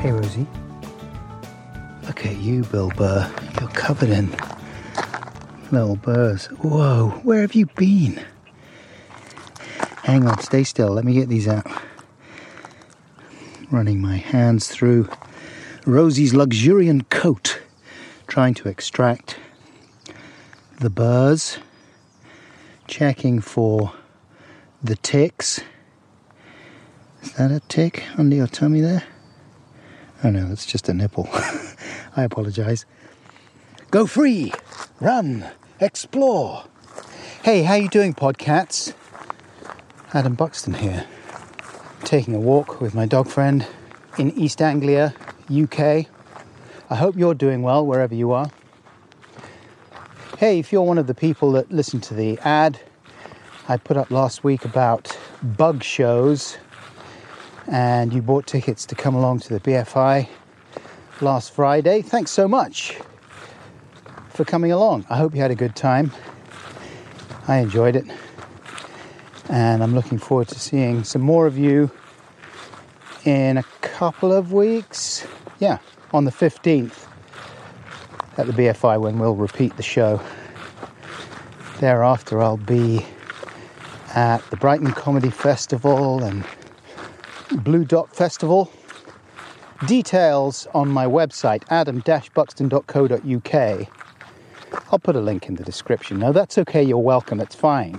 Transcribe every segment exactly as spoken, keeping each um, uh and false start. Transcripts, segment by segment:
Hey, Rosie. Look at you, Bill Burr. You're covered in little burrs. Whoa, where have you been? Hang on, stay still. Let me get these out. Running my hands through Rosie's luxuriant coat, trying to extract the burrs, checking for the ticks. Is that a tick under your tummy there? Oh no, that's just a nipple. I apologise. Go free, run, explore. Hey, how you doing, Podcats? Adam Buxton here, taking a walk with my dog friend in East Anglia, U K. I hope you're doing well wherever you are. Hey, if you're one of the people that listened to the ad I put up last week about bug shows, and you bought tickets to come along to the B F I last Friday. Thanks so much for coming along. I hope you had a good time. I enjoyed it. And I'm looking forward to seeing some more of you in a couple of weeks. Yeah, on the fifteenth at the B F I, when we'll repeat the show. Thereafter, I'll be at the Brighton Comedy Festival and Blue Dot Festival. Details on my website, adam dash buxton dot co dot uk. I'll put a link in the description. No, that's okay, you're welcome, it's fine.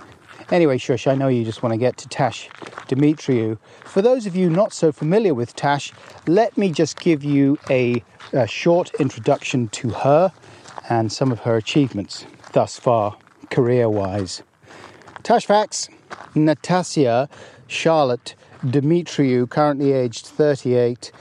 Anyway, Shush, I know you just want to get to Tash Demetriou. For those of you not so familiar with Tash, let me just give you a, a short introduction to her and some of her achievements thus far, career-wise. Tash facts. Natasia Charlotte Demetriou, currently aged thirty-eight,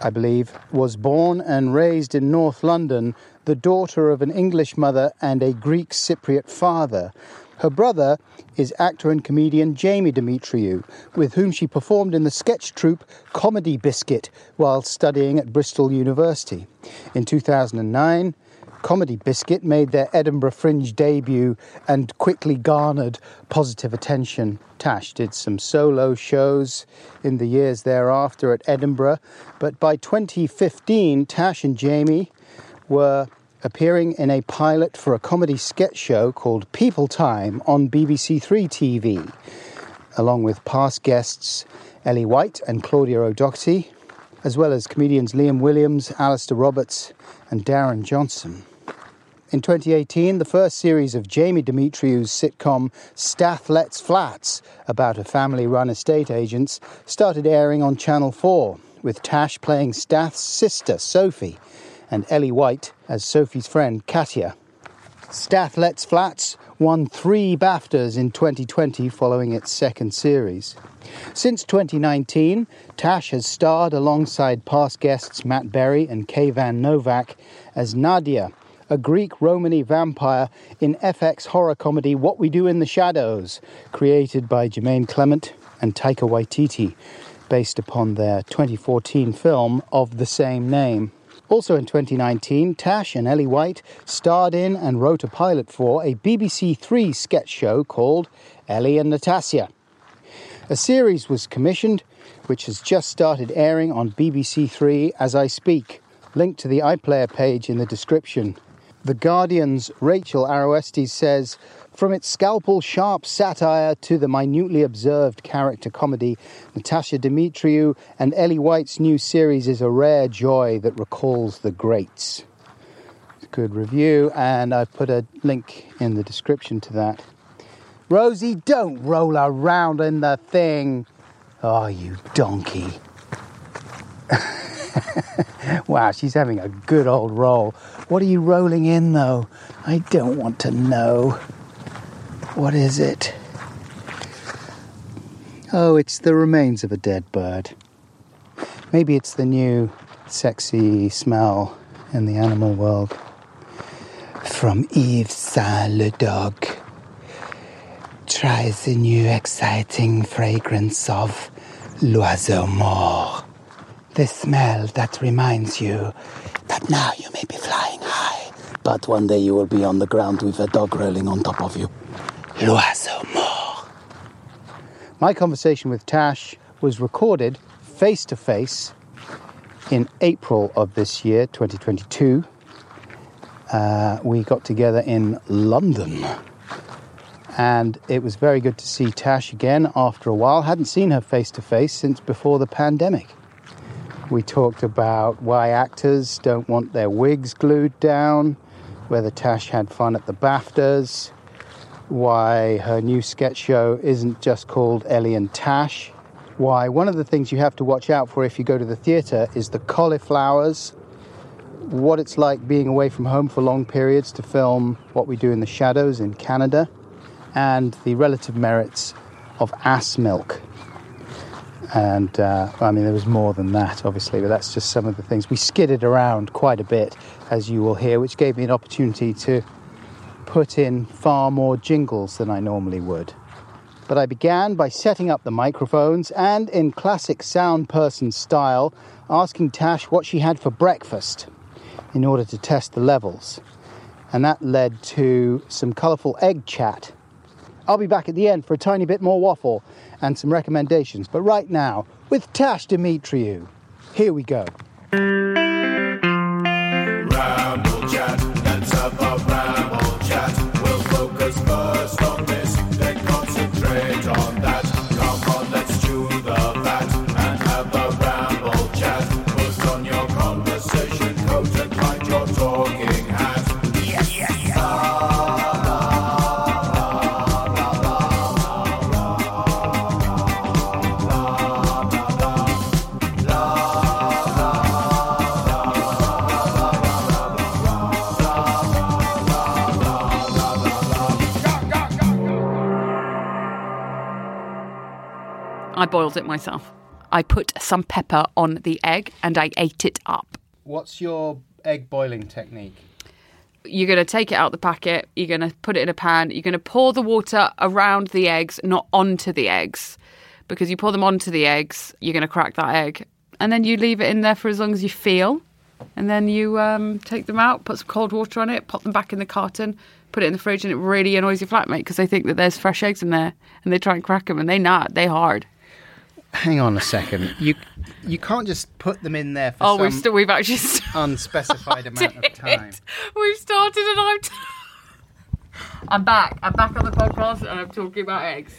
I believe, was born and raised in North London, the daughter of an English mother and a Greek Cypriot father. Her brother is actor and comedian Jamie Demetriou, with whom she performed in the sketch troupe Comedy Biscuit while studying at Bristol University. In two thousand nine, Comedy Biscuit made their Edinburgh Fringe debut and quickly garnered positive attention. Tash did some solo shows in the years thereafter at Edinburgh, but by twenty fifteen, Tash and Jamie were appearing in a pilot for a comedy sketch show called People Time on B B C Three T V, along with past guests Ellie White and Claudia O'Doherty, as well as comedians Liam Williams, Alistair Roberts and Darren Johnson. In twenty eighteen, the first series of Jamie Demetriou's sitcom Stath Lets Flats, about a family-run estate agents, started airing on Channel four, with Tash playing Stath's sister, Sophie, and Ellie White as Sophie's friend, Katia. Stath Lets Flats won three BAFTAs in twenty twenty following its second series. Since twenty nineteen, Tash has starred alongside past guests Matt Berry and Kayvan Novak as Nadia, a Greek Romany vampire in F X horror comedy What We Do in the Shadows, created by Jermaine Clement and Taika Waititi, based upon their twenty fourteen film of the same name. Also in twenty nineteen, Tash and Ellie White starred in and wrote a pilot for a B B C Three sketch show called Ellie and Natasia. A series was commissioned, which has just started airing on B B C Three as I speak. Link to the iPlayer page in the description. The Guardian's Rachel Aroestes says, from its scalpel-sharp satire to the minutely observed character comedy, Natasia Demetriou and Ellie White's new series is a rare joy that recalls the greats. It's a good review, and I've put a link in the description to that. Rosie, don't roll around in the thing. Oh, you donkey. Wow, she's having a good old roll. What are you rolling in, though? I don't want to know. What is it? Oh, it's the remains of a dead bird. Maybe it's the new sexy smell in the animal world. From Yves Saint Le Dog. Tries the new exciting fragrance of l'oiseau mort. The smell that reminds you that now you may be flying high, but one day you will be on the ground with a dog rolling on top of you. L'oiseau mort. My conversation with Tash was recorded face-to-face in April of this year, twenty twenty-two. Uh, we got together in London, and it was very good to see Tash again after a while. Hadn't seen her face-to-face since before the pandemic. We talked about why actors don't want their wigs glued down, whether Tash had fun at the BAFTAs, why her new sketch show isn't just called Ellie and Tash, why one of the things you have to watch out for if you go to the theatre is the cauliflowers, what it's like being away from home for long periods to film What We Do in the Shadows in Canada, and the relative merits of ass milk. And, uh, I mean, there was more than that, obviously, but that's just some of the things. We skidded around quite a bit, as you will hear, which gave me an opportunity to put in far more jingles than I normally would. But I began by setting up the microphones and, in classic sound person style, asking Tash what she had for breakfast, in order to test the levels. And that led to some colourful egg chat. I'll be back at the end for a tiny bit more waffle and some recommendations. But right now, with Tash Demetriou. Here we go. Ramble chat, let's have a ramble chat. We'll focus first on this, then concentrate on that. Come on, let's chew the fat and have a ramble chat. Put on your conversation coat and find your talking hat. Yes, yes, yes. I boiled it myself. I put some pepper on the egg and I ate it up. What's your egg boiling technique? You're going to take it out the packet. You're going to put it in a pan. You're going to pour the water around the eggs, not onto the eggs. Because you pour them onto the eggs, you're going to crack that egg. And then you leave it in there for as long as you feel. And then you um, take them out, put some cold water on it, pop them back in the carton, put it in the fridge, and it really annoys your flatmate because they think that there's fresh eggs in there. And they try and crack them, and they not. They hard. Hang on a second. You you can't just put them in there for oh, some we've st- we've actually started. unspecified amount of time. We've started and I'm... T- I'm back. I'm back on the podcast and I'm talking about eggs.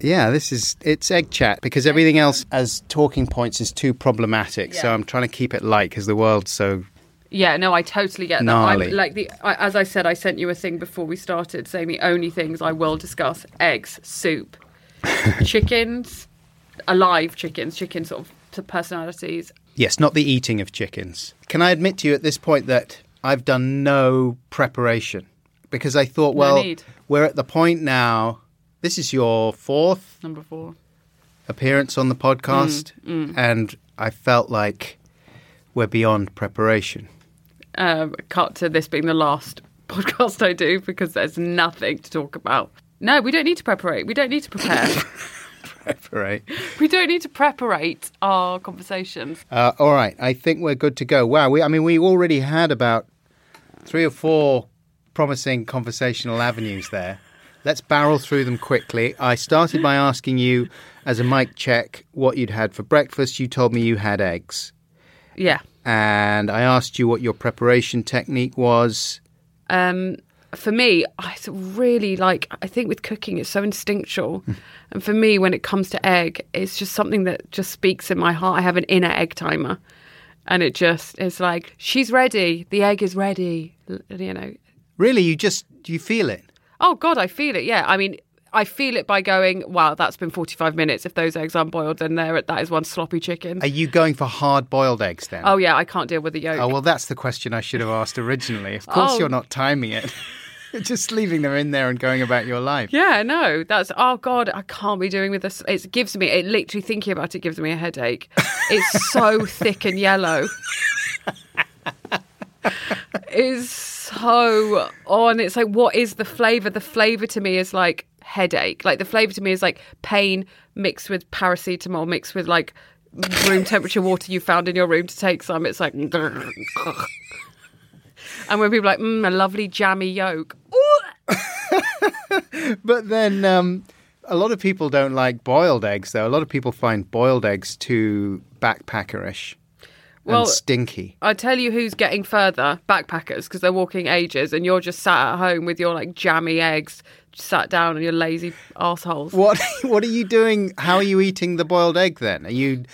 Yeah, this is... It's egg chat because everything else as talking points is too problematic. Yeah. So I'm trying to keep it light because the world's so... Yeah, no, I totally get that. Gnarly. I'm, like the, I, as I said, I sent you a thing before we started saying the only things I will discuss: eggs, soup, chickens... alive chickens, chicken sort of personalities. Yes, not the eating of chickens. Can I admit to you at this point that I've done no preparation? Because I thought, well, no we're at the point now, this is your fourth... Number four. ...appearance on the podcast, mm, mm. and I felt like we're beyond preparation. Um, cut to this being the last podcast I do, because there's nothing to talk about. No, we don't need to preparate. We don't need to prepare. Preparate. We don't need to preparate our conversations. Uh, all right, I think we're good to go. Wow, we, I mean, we already had about three or four promising conversational avenues there. Let's barrel through them quickly. I started by asking you, as a mic check, what you'd had for breakfast. You told me you had eggs. Yeah. And I asked you what your preparation technique was. Um... For me, I really like, I think with cooking, it's so instinctual. And for me, when it comes to egg, it's just something that just speaks in my heart. I have an inner egg timer. And it just is like, she's ready. The egg is ready. You know. Really? You just, you feel it? Oh, God, I feel it. Yeah. I mean, I feel it by going, wow, that's been forty-five minutes. If those eggs aren't boiled, then there, that is one sloppy chicken. Are you going for hard-boiled eggs then? Oh, yeah. I can't deal with the yolk. Oh, well, that's the question I should have asked originally. Of course oh. You're not timing it. Just leaving them in there and going about your life. Yeah, no, that's, oh God, I can't be doing with this. It gives me, it literally thinking about it gives me a headache. It's so thick and yellow. It's so on. It's like, what is the flavour? The flavour to me is like headache. Like the flavour to me is like pain mixed with paracetamol, mixed with like room temperature water you found in your room to take some. It's like... And when people are like, mmm, a lovely jammy yolk. But then um, a lot of people don't like boiled eggs, though. A lot of people find boiled eggs too backpackerish well, and stinky. I tell you who's getting further, backpackers, because they're walking ages and you're just sat at home with your, like, jammy eggs, sat down on your lazy arseholes. What, what are you doing? How are you eating the boiled egg, then? Are you...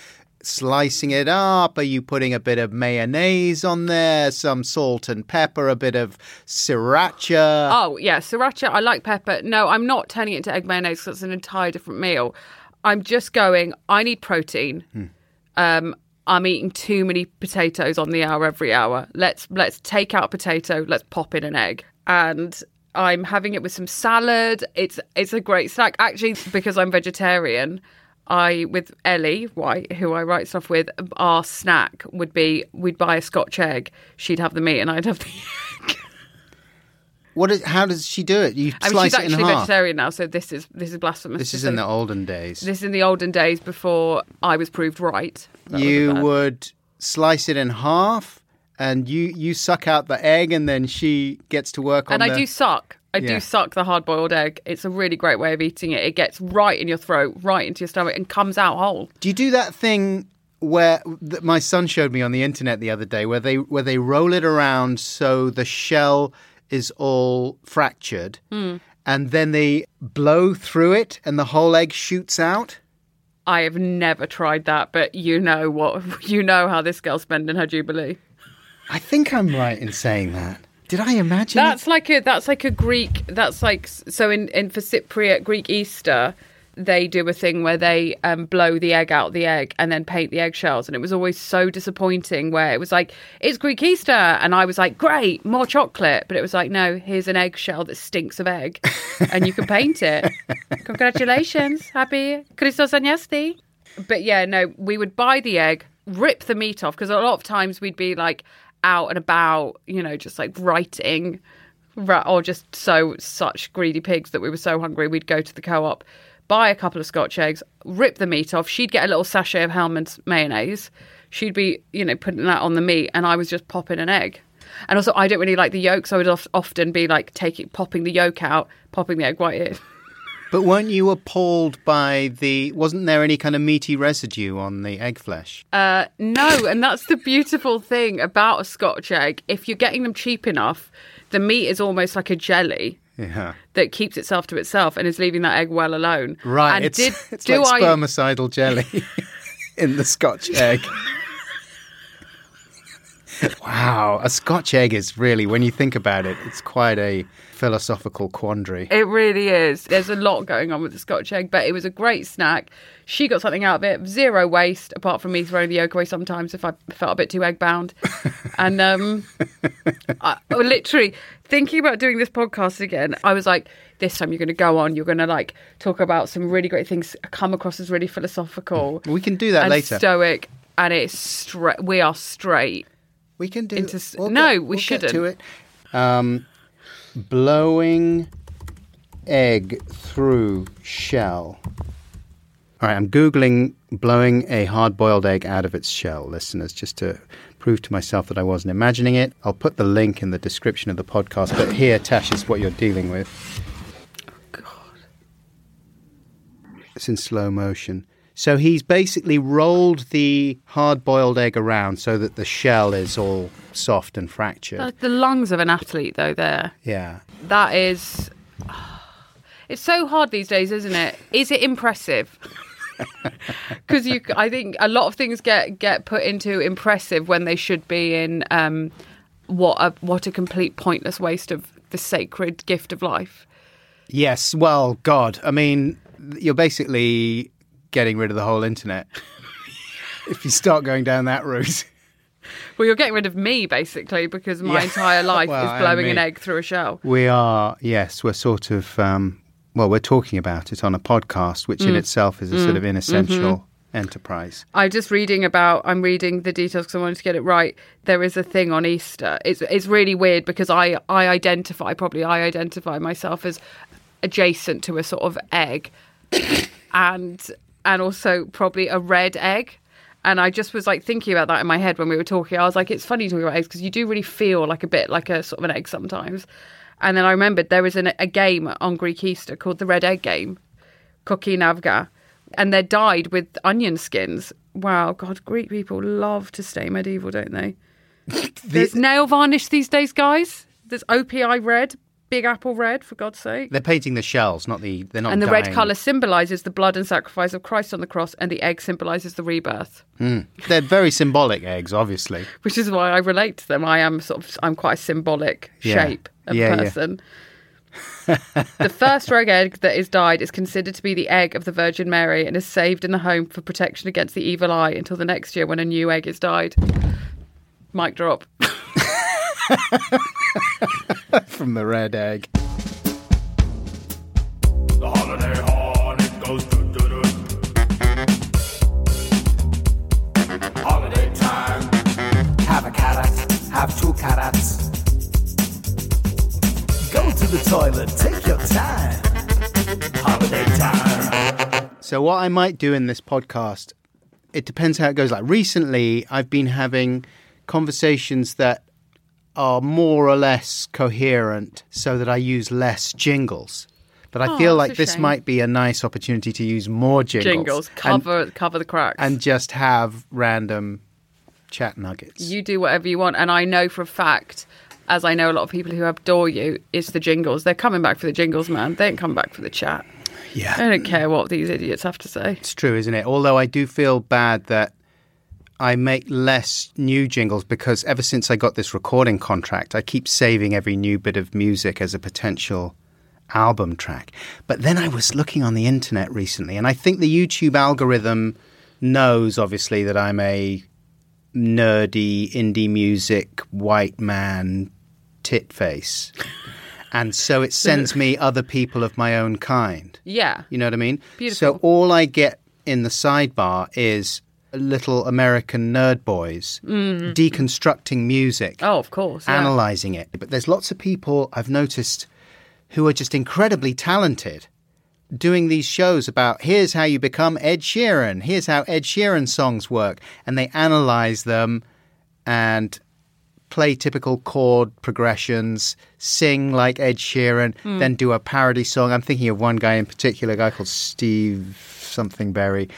slicing it up? Are you putting a bit of mayonnaise on there, some salt and pepper, a bit of sriracha? Oh, yeah, sriracha. I like pepper. No, I'm not turning it into egg mayonnaise because it's an entire different meal. I'm just going, I need protein. Hmm. Um, I'm eating too many potatoes on the hour every hour. Let's let's take out potato. Let's pop in an egg. And I'm having it with some salad. It's it's a great snack. Actually, because I'm vegetarian, I, with Ellie White, who I write stuff with, our snack would be, we'd buy a Scotch egg, she'd have the meat and I'd have the egg. What is, how does she do it? You slice I mean, she's it in half. She's actually vegetarian now, so this is this is blasphemous. This is in the olden days. This is in the olden days before I was proved right. That you would slice it in half and you, you suck out the egg and then she gets to work on it. And the... I do suck. I yeah. do suck the hard-boiled egg. It's a really great way of eating it. It gets right in your throat, right into your stomach, and comes out whole. Do you do that thing where th- my son showed me on the internet the other day, where they where they roll it around so the shell is all fractured, mm. and then they blow through it and the whole egg shoots out? I have never tried that, but you know what? You know how this girl's spending her Jubilee. I think I'm right in saying that. Did I imagine that's it? like a that's like a Greek that's like so in, in for Cypriot Greek Easter they do a thing where they um, blow the egg out of the egg and then paint the eggshells, and it was always so disappointing where it was like, it's Greek Easter, and I was like, great, more chocolate, but it was like, no, here's an eggshell that stinks of egg and you can paint it. Congratulations, happy Christos Agnesti. But yeah, no, we would buy the egg, rip the meat off, because a lot of times we'd be like out and about, you know, just like writing, or just so such greedy pigs that we were so hungry we'd go to the co-op, buy a couple of Scotch eggs, rip the meat off. She'd get a little sachet of Hellmann's mayonnaise. She'd be, you know, putting that on the meat, and I was just popping an egg. And also, I don't really like the yolk, so I would often be like taking, popping the yolk out, popping the egg right in. But weren't you appalled by the... Wasn't there any kind of meaty residue on the egg flesh? Uh, no, and that's the beautiful thing about a Scotch egg. If you're getting them cheap enough, the meat is almost like a jelly yeah. that keeps itself to itself and is leaving that egg well alone. Right, and it's, did, it's do like I... spermicidal jelly in the Scotch egg. Wow, a Scotch egg is really, when you think about it, it's quite a philosophical quandary. It really is. There's a lot going on with the Scotch egg, but it was a great snack. She got something out of it, zero waste, apart from me throwing the yolk away sometimes if I felt a bit too egg-bound. And um, I, literally, thinking about doing this podcast again, I was like, this time you're going to go on, you're going to like talk about some really great things, come across as really philosophical. We can do that and later. Stoic, and it's stra- we are straight. We can do Inter- we'll no, get, we we'll shouldn't. Get to it. Um, blowing egg through shell. All right, I'm Googling blowing a hard-boiled egg out of its shell, listeners, just to prove to myself that I wasn't imagining it. I'll put the link in the description of the podcast, but here, Tash, is what you're dealing with. Oh, God. It's in slow motion. So he's basically rolled the hard-boiled egg around so that the shell is all soft and fractured. Like the lungs of an athlete, though, there. Yeah. That is... Oh, it's so hard these days, isn't it? Is it impressive? Because you, I think a lot of things get, get put into impressive when they should be in um, what a what a complete pointless waste of the sacred gift of life. Yes, well, God. I mean, you're basically... getting rid of the whole internet if you start going down that route. Well, you're getting rid of me, basically, because my yeah. entire life well, is blowing an egg through a shell. We are, yes, we're sort of, um, well, we're talking about it on a podcast, which mm. in itself is a mm. sort of inessential mm-hmm. enterprise. I'm just reading about, I'm reading the details because I wanted to get it right. There is a thing on Easter. It's it's really weird because I, I identify, probably I identify myself as adjacent to a sort of egg and and also probably a red egg. And I just was like thinking about that in my head when we were talking. I was like, it's funny talking about eggs because you do really feel like a bit like a sort of an egg sometimes. And then I remembered there was an, a game on Greek Easter called the Red Egg Game, Kokinavga. And they're dyed with onion skins. Wow, God, Greek people love to stay medieval, don't they? There's nail varnish these days, guys. There's O P I red, Big Apple red, for God's sake. They're painting the shells, not the... They're not. And the dying. Red colour symbolises the blood and sacrifice of Christ on the cross, and the egg symbolises the rebirth. Mm. They're very symbolic eggs, obviously. Which is why I relate to them. I am sort of... I'm quite a symbolic yeah. shape of yeah, person. Yeah. The first rogue egg that is dyed is considered to be the egg of the Virgin Mary and is saved in the home for protection against the evil eye until the next year when a new egg is dyed. Mic drop. From the red egg. The holiday horn, it goes doo-doo-doo. Holiday time. Have a carrot, have two carrots. Go to the toilet, take your time. Holiday time. So what I might do in this podcast, it depends how it goes. Like recently, I've been having conversations that are more or less coherent so that I use less jingles. But I oh, feel like this shame. might be a nice opportunity to use more jingles. Jingles, cover, and, cover the cracks. And just have random chat nuggets. You do whatever you want. And I know for a fact... as I know a lot of people who adore you, is the jingles. They're coming back for the jingles, man. They ain't coming back for the chat. Yeah. I don't care what these idiots have to say. It's true, isn't it? Although I do feel bad that I make less new jingles because ever since I got this recording contract, I keep saving every new bit of music as a potential album track. But then I was looking on the internet recently, and I think the YouTube algorithm knows, obviously, that I'm a nerdy, indie music, white man... tit face, and so it sends me other people of my own kind. Yeah, you know what I mean. Beautiful. So all I get in the sidebar is little American nerd boys mm. deconstructing music. Oh, of course, yeah. Analyzing it. But there's lots of people I've noticed who are just incredibly talented doing these shows about here's how you become Ed Sheeran, here's how Ed Sheeran songs work, and they analyze them and play typical chord progressions, sing like Ed Sheeran, mm. then do a parody song. I'm thinking of one guy in particular, a guy called Steve something Berry.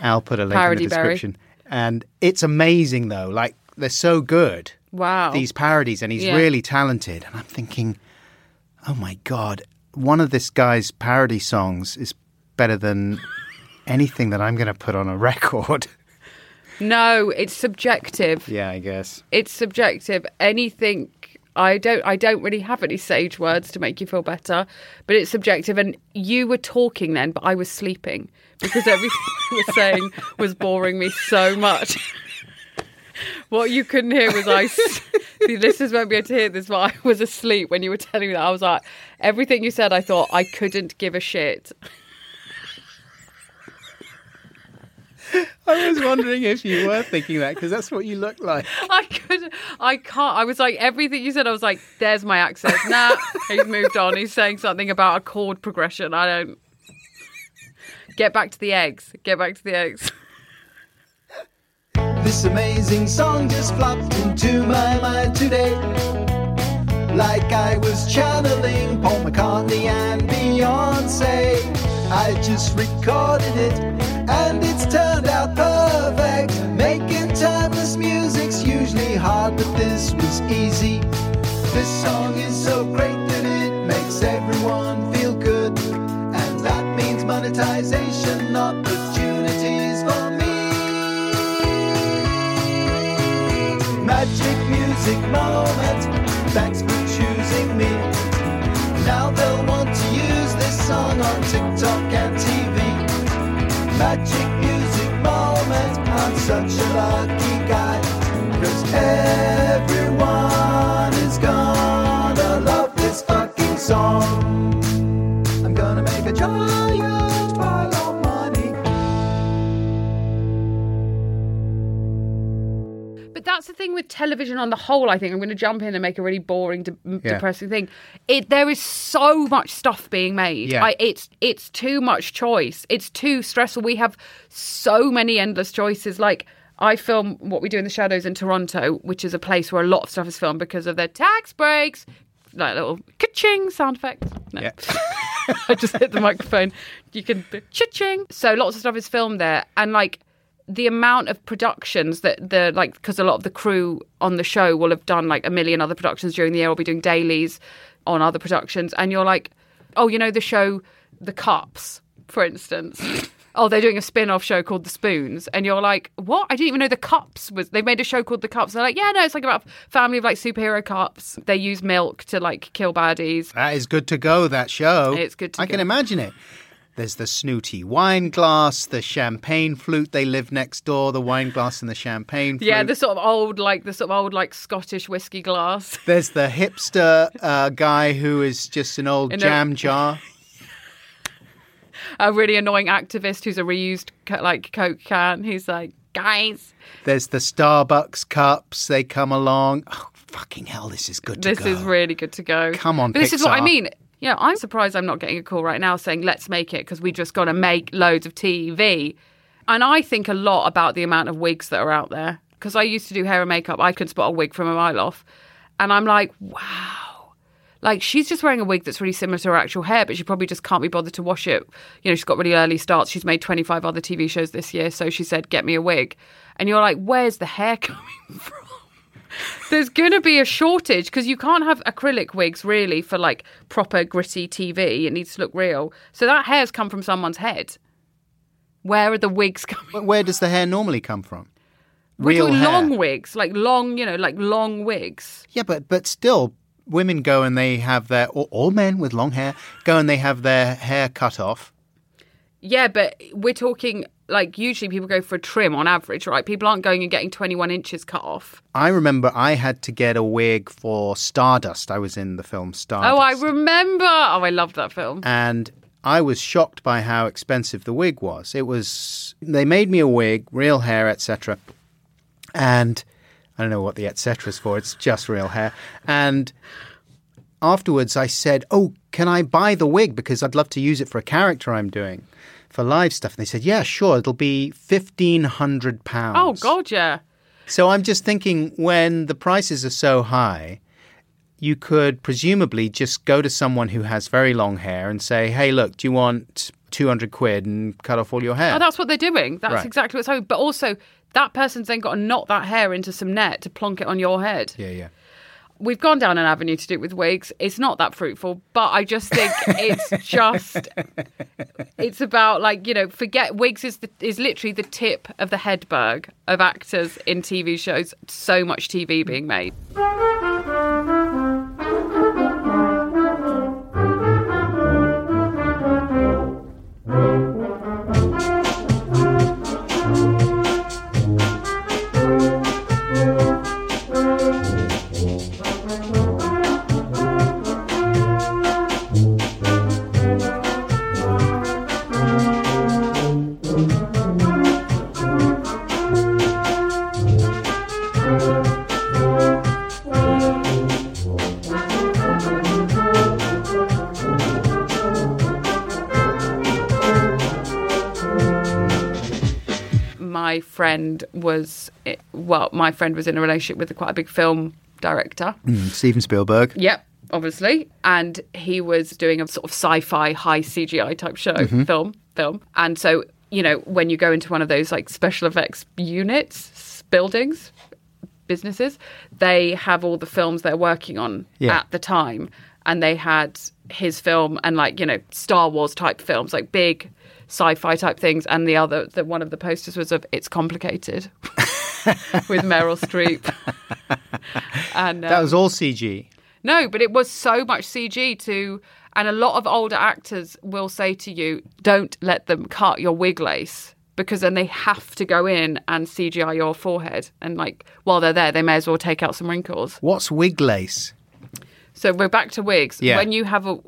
I'll put a link parody in the description. Berry. And it's amazing, though. Like, they're so good. Wow. These parodies, and he's yeah. really talented. And I'm thinking, oh, my God, one of this guy's parody songs is better than anything that I'm going to put on a record. No, it's subjective. Yeah, I guess. It's subjective. Anything, I don't I don't really have any sage words to make you feel better, but it's subjective. And you were talking then, but I was sleeping because everything you were saying was boring me so much. What you couldn't hear was I... the listeners won't be able to hear this, but I was asleep when you were telling me that. I was like, everything you said, I thought, I couldn't give a shit. I was wondering if you were thinking that because that's what you look like. I could, I can't. I was like, everything you said, I was like, there's my accent. Nah, he's moved on. He's saying something about a chord progression. I don't. Get back to the eggs. Get back to the eggs. This amazing song just flopped into my mind today. Like I was channeling Paul McCartney and Beyonce. I just recorded it. And it's turned out perfect. Making timeless music's usually hard, but this was easy. This song is so great that it makes everyone feel good. And that means monetization opportunities for me. Magic music moment, thanks for choosing me. Now they'll want to use this song on TikTok and T V. Magic music moment, I'm such a lucky guy. 'Cause everyone is gonna love this fucking song. I'm gonna make a giant pile of money. But that's the thing with television on the whole, I think. I'm going to jump in and make a really boring, de- yeah. depressing thing. It, there is so much stuff being made. Yeah. I, it's, it's too much choice. It's too stressful. We have so many endless choices, like... I film What We Do in the Shadows in Toronto, which is a place where a lot of stuff is filmed because of their tax breaks, like little ka-ching sound effects. No. Yeah. I just hit the microphone. You can cha-ching. So lots of stuff is filmed there. And like the amount of productions that the, like, because a lot of the crew on the show will have done like a million other productions during the year, will be doing dailies on other productions. And you're like, oh, you know, the show The Cups, for instance. Oh, they're doing a spin-off show called The Spoons. And you're like, what? I didn't even know The Cups was... They made a show called The Cups. They're like, yeah, no, it's like about a family of, like, superhero cups. They use milk to, like, kill baddies. That is good to go, that show. It's good to I go. I can imagine it. There's the snooty wine glass, the champagne flute. They live next door, the wine glass and the champagne flute. Yeah, the sort of old, like, the sort of old, like, Scottish whiskey glass. There's the hipster uh, guy who is just an old In jam a- jar. A really annoying activist who's a reused, like, Coke can. He's like, guys. There's the Starbucks cups. They come along. Oh, fucking hell, this is good to this go. This is really good to go. Come on, but Pixar. This is what I mean. Yeah, I'm surprised I'm not getting a call right now saying, let's make it, because we just got to make loads of T V. And I think a lot about the amount of wigs that are out there. Because I used to do hair and makeup. I could spot a wig from a mile off. And I'm like, wow. Like, she's just wearing a wig that's really similar to her actual hair, but she probably just can't be bothered to wash it. You know, she's got really early starts. She's made twenty-five other T V shows this year, so she said, get me a wig. And you're like, where's the hair coming from? There's going to be a shortage, because you can't have acrylic wigs, really, for, like, proper gritty T V. It needs to look real. So that hair's come from someone's head. Where are the wigs coming from? Where does the hair normally come from? Real hair. Long wigs, like long, you know, like long wigs. Yeah, but but still... Women go and they have their, or, or men with long hair, go and they have their hair cut off. Yeah, but we're talking, like, usually people go for a trim on average, right? People aren't going and getting twenty-one inches cut off. I remember I had to get a wig for Stardust. I was in the film Stardust. Oh, I remember. Oh, I loved that film. And I was shocked by how expensive the wig was. It was, they made me a wig, real hair, et cetera. And... I don't know what the et cetera is for. It's just real hair. And afterwards I said, oh, can I buy the wig? Because I'd love to use it for a character I'm doing for live stuff. And they said, yeah, sure. It'll be fifteen hundred pounds. Oh, God, yeah. So I'm just thinking, when the prices are so high, you could presumably just go to someone who has very long hair and say, hey, look, do you want two hundred quid and cut off all your hair? Oh, that's what they're doing. That's right. Exactly what's happening. But also... that person's then got to knot that hair into some net to plonk it on your head. Yeah, yeah. We've gone down an avenue to do it with wigs. It's not that fruitful, but I just think it's just... It's about, like, you know, forget... Wigs is the, is literally the tip of the headberg of actors in T V shows. So much T V being made. My friend was, well, my friend was in a relationship with a quite a big film director. Mm, Steven Spielberg. Yep, obviously. And he was doing a sort of sci-fi, high C G I type show, mm-hmm. film, film. And so, you know, when you go into one of those, like, special effects units, buildings, businesses, they have all the films they're working on yeah. at the time. And they had his film and, like, you know, Star Wars type films, like big sci-fi type things. And the other, the, one of the posters was of It's Complicated with Meryl Streep. And um, that was all C G. No, but it was so much C G to, and a lot of older actors will say to you, don't let them cut your wig lace because then they have to go in and C G I your forehead. And like while they're there, they may as well take out some wrinkles. What's wig lace? So we're back to wigs. Yeah. When you have a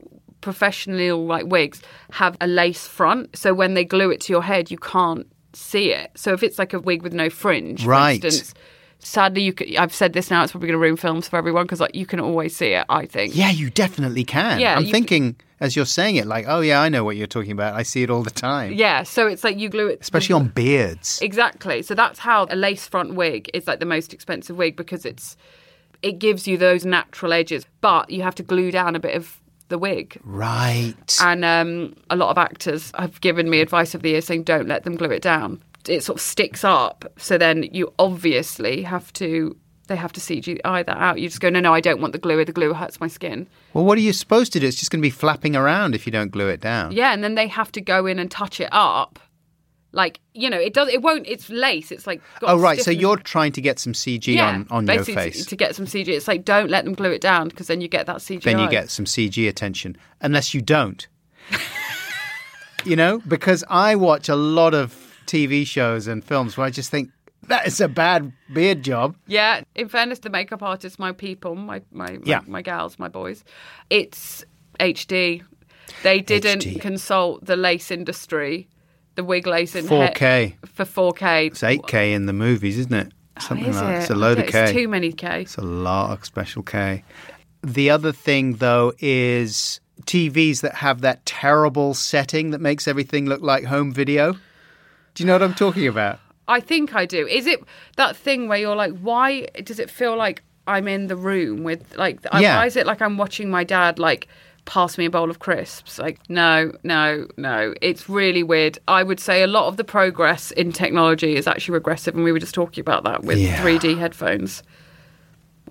professional like wigs have a lace front, so when they glue it to your head, you can't see it. So if it's like a wig with no fringe, right. for instance, sadly, you could, I've said this now, it's probably going to ruin films for everyone because like you can always see it, I think. Yeah, you definitely can. Yeah, I'm thinking... Can, as you're saying it, like, oh, yeah, I know what you're talking about. I see it all the time. Yeah, so it's like you glue it... Especially on beards. Exactly. So that's how a lace front wig is like the most expensive wig because it's it gives you those natural edges, but you have to glue down a bit of the wig. Right. And um, a lot of actors have given me advice of the year saying don't let them glue it down. It sort of sticks up, so then you obviously have to... They have to C G I that out. You just go, no, no, I don't want the glue. The glue hurts my skin. Well, what are you supposed to do? It's just going to be flapping around if you don't glue it down. Yeah, and then they have to go in and touch it up. Like, you know, it does. It won't, it's lace. It's like... Got oh, right, stiffened. So you're trying to get some C G yeah, on, on your face. To, to get some C G. It's like, don't let them glue it down because then you get that C G I. Then you get some C G attention. Unless you don't. You know, because I watch a lot of T V shows and films where I just think, that is a bad beard job. Yeah. In fairness, the makeup artists, my people, my my, yeah. my, my gals, my boys, it's H D. They didn't H D. Consult the lace industry, the wig lace industry. four K. For four K. It's eight K in the movies, isn't it? Something oh, is like that. It? It's a load of K. It's too many K. It's a lot of special K. The other thing, though, is T Vs that have that terrible setting that makes everything look like home video. Do you know what I'm talking about? I think I do. Is it that thing where you're like, why does it feel like I'm in the room with, like, yeah. why is it like I'm watching my dad, like, pass me a bowl of crisps? Like, no, no, no. It's really weird. I would say a lot of the progress in technology is actually regressive, and we were just talking about that with yeah. three D headphones.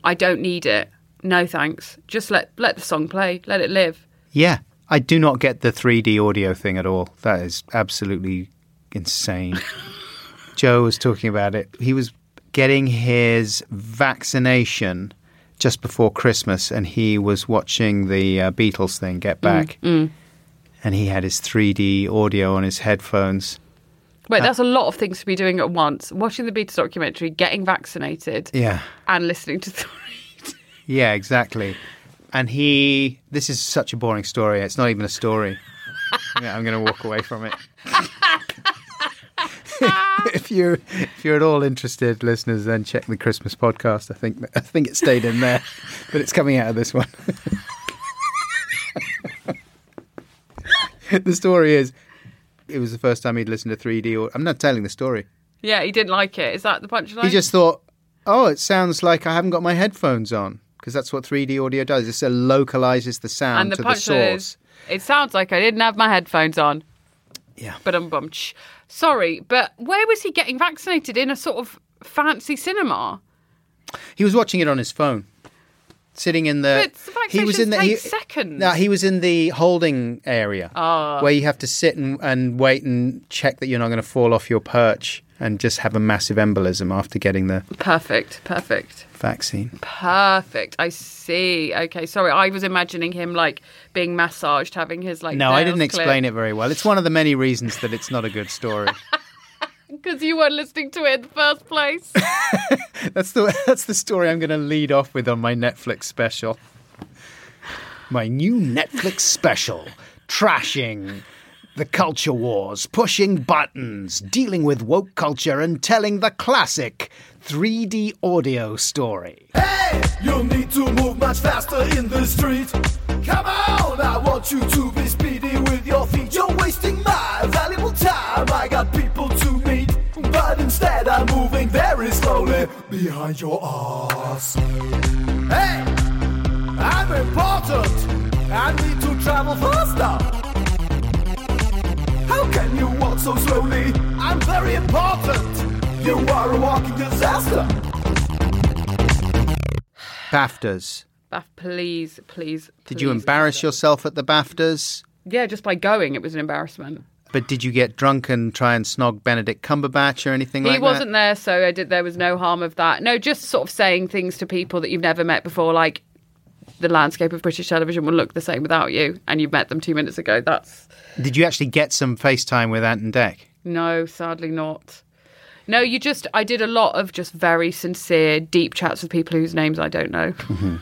I don't need it. No, thanks. Just let, let the song play. Let it live. Yeah. I do not get the three D audio thing at all. That is absolutely insane. Joe was talking about it. He was getting his vaccination just before Christmas, and he was watching the uh, Beatles thing, Get Back, mm, mm. and he had his three D audio on his headphones. Wait, uh, that's a lot of things to be doing at once. Watching the Beatles documentary, getting vaccinated, yeah, and listening to three D. Yeah, exactly. And he... This is such a boring story. It's not even a story. Yeah, I'm going to walk away from it. If you're if you're at all interested, listeners, then check the Christmas podcast. I think I think it stayed in there, but it's coming out of this one. The story is, it was the first time he'd listened to three D. Or, I'm not telling the story. Yeah, he didn't like it. Is that the punchline? He just thought, oh, it sounds like I haven't got my headphones on, because that's what three D audio does. It localizes the sound to the source. And the punchline is, it sounds like I didn't have my headphones on. Yeah. But I'm bumch. Sorry, but where was he getting vaccinated? In a sort of fancy cinema? He was watching it on his phone, sitting in the... But the vaccination he was in the, takes he, seconds. No, he was in the holding area oh. where you have to sit and, and wait and check that you're not going to fall off your perch and just have a massive embolism after getting the... Perfect, perfect. Vaccine. Perfect. I see. Okay, sorry. I was imagining him, like, being massaged, having his, like... No, I didn't clip. explain it very well. It's one of the many reasons that it's not a good story. Because you weren't listening to it in the first place. That's the that's the story I'm going to lead off with on my Netflix special. My new Netflix special, Trashing the Culture Wars, Pushing Buttons, Dealing with Woke Culture and Telling the Classic three D Audio Story. Hey, you need to move much faster in the street. Come on, I want you to be speedy with your feet. You're wasting my valuable time. I got people to meet, but instead I'm moving very slowly behind your ass. Hey, I'm important. I need to travel faster. How can you walk so slowly? I'm very important. You are a walking disaster. BAFTAs. Baf- please, please, please. Did you embarrass yourself at the BAFTAs? Yeah, just by going, it was an embarrassment. But did you get drunk and try and snog Benedict Cumberbatch or anything he like that? He wasn't there, so I did. There was no harm of that. No, just sort of saying things to people that you've never met before, like, the landscape of British television will look the same without you, and you've met them two minutes ago. That's... Did you actually get some FaceTime with Ant and Dec? No, sadly not. No, you just, I did a lot of just very sincere, deep chats with people whose names I don't know. Mm-hmm.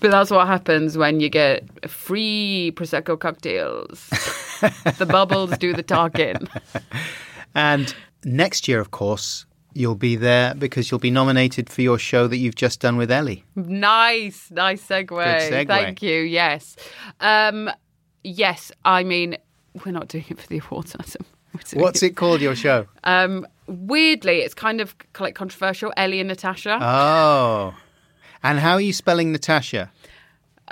But that's what happens when you get free Prosecco cocktails. The bubbles do the talking. And next year, of course, you'll be there because you'll be nominated for your show that you've just done with Ellie. Nice, nice segue. Good segue. Thank you, yes. Um, yes, I mean, we're not doing it for the awards, Adam. What's it called, your show? Um, weirdly, it's kind of like controversial, Ellie and Natasia. Oh. And how are you spelling Natasia?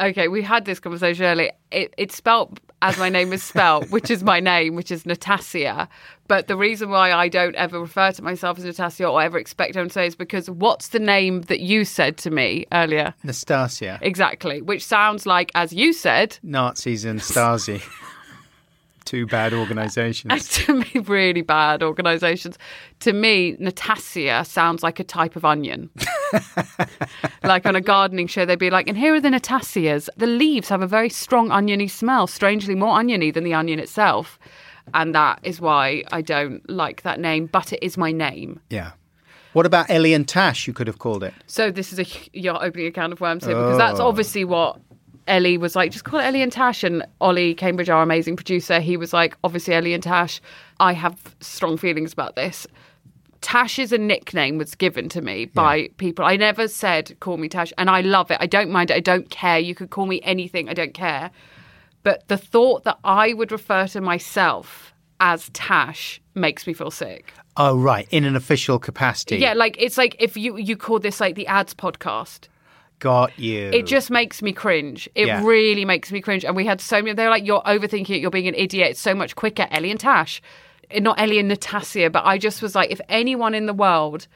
Okay, we had this conversation earlier. It, it's spelt as my name is spelt, which is my name, which is Natasia. But the reason why I don't ever refer to myself as Natasia or ever expect anyone to say is because what's the name that you said to me earlier? Nastasia. Exactly, which sounds like, as you said... Nazis and Stasi. Two bad organisations. To me, really bad organisations. To me, Natasia sounds like a type of onion. Like on a gardening show, they'd be like, and here are the Natasias. The leaves have a very strong oniony smell, strangely more oniony than the onion itself. And that is why I don't like that name, but it is my name. Yeah. What about Ellie and Tash, you could have called it? So this is a, you're opening a can of worms here, oh. because that's obviously what... Ellie was like, just call it Ellie and Tash. And Ollie Cambridge, our amazing producer, he was like, obviously Ellie and Tash, I have strong feelings about this. Tash is a nickname was given to me by yeah. people. I never said, call me Tash. And I love it. I don't mind it. I don't care. You could call me anything. I don't care. But the thought that I would refer to myself as Tash makes me feel sick. Oh, right. In an official capacity. Yeah. Like, it's like if you, you call this like the ads podcast. Got you. It just makes me cringe. It yeah. really makes me cringe. And we had so many, they're like, you're overthinking it, you're being an idiot. It's so much quicker, Ellie and Tash. Not Ellie and Natasia, but I just was like, if anyone in the world,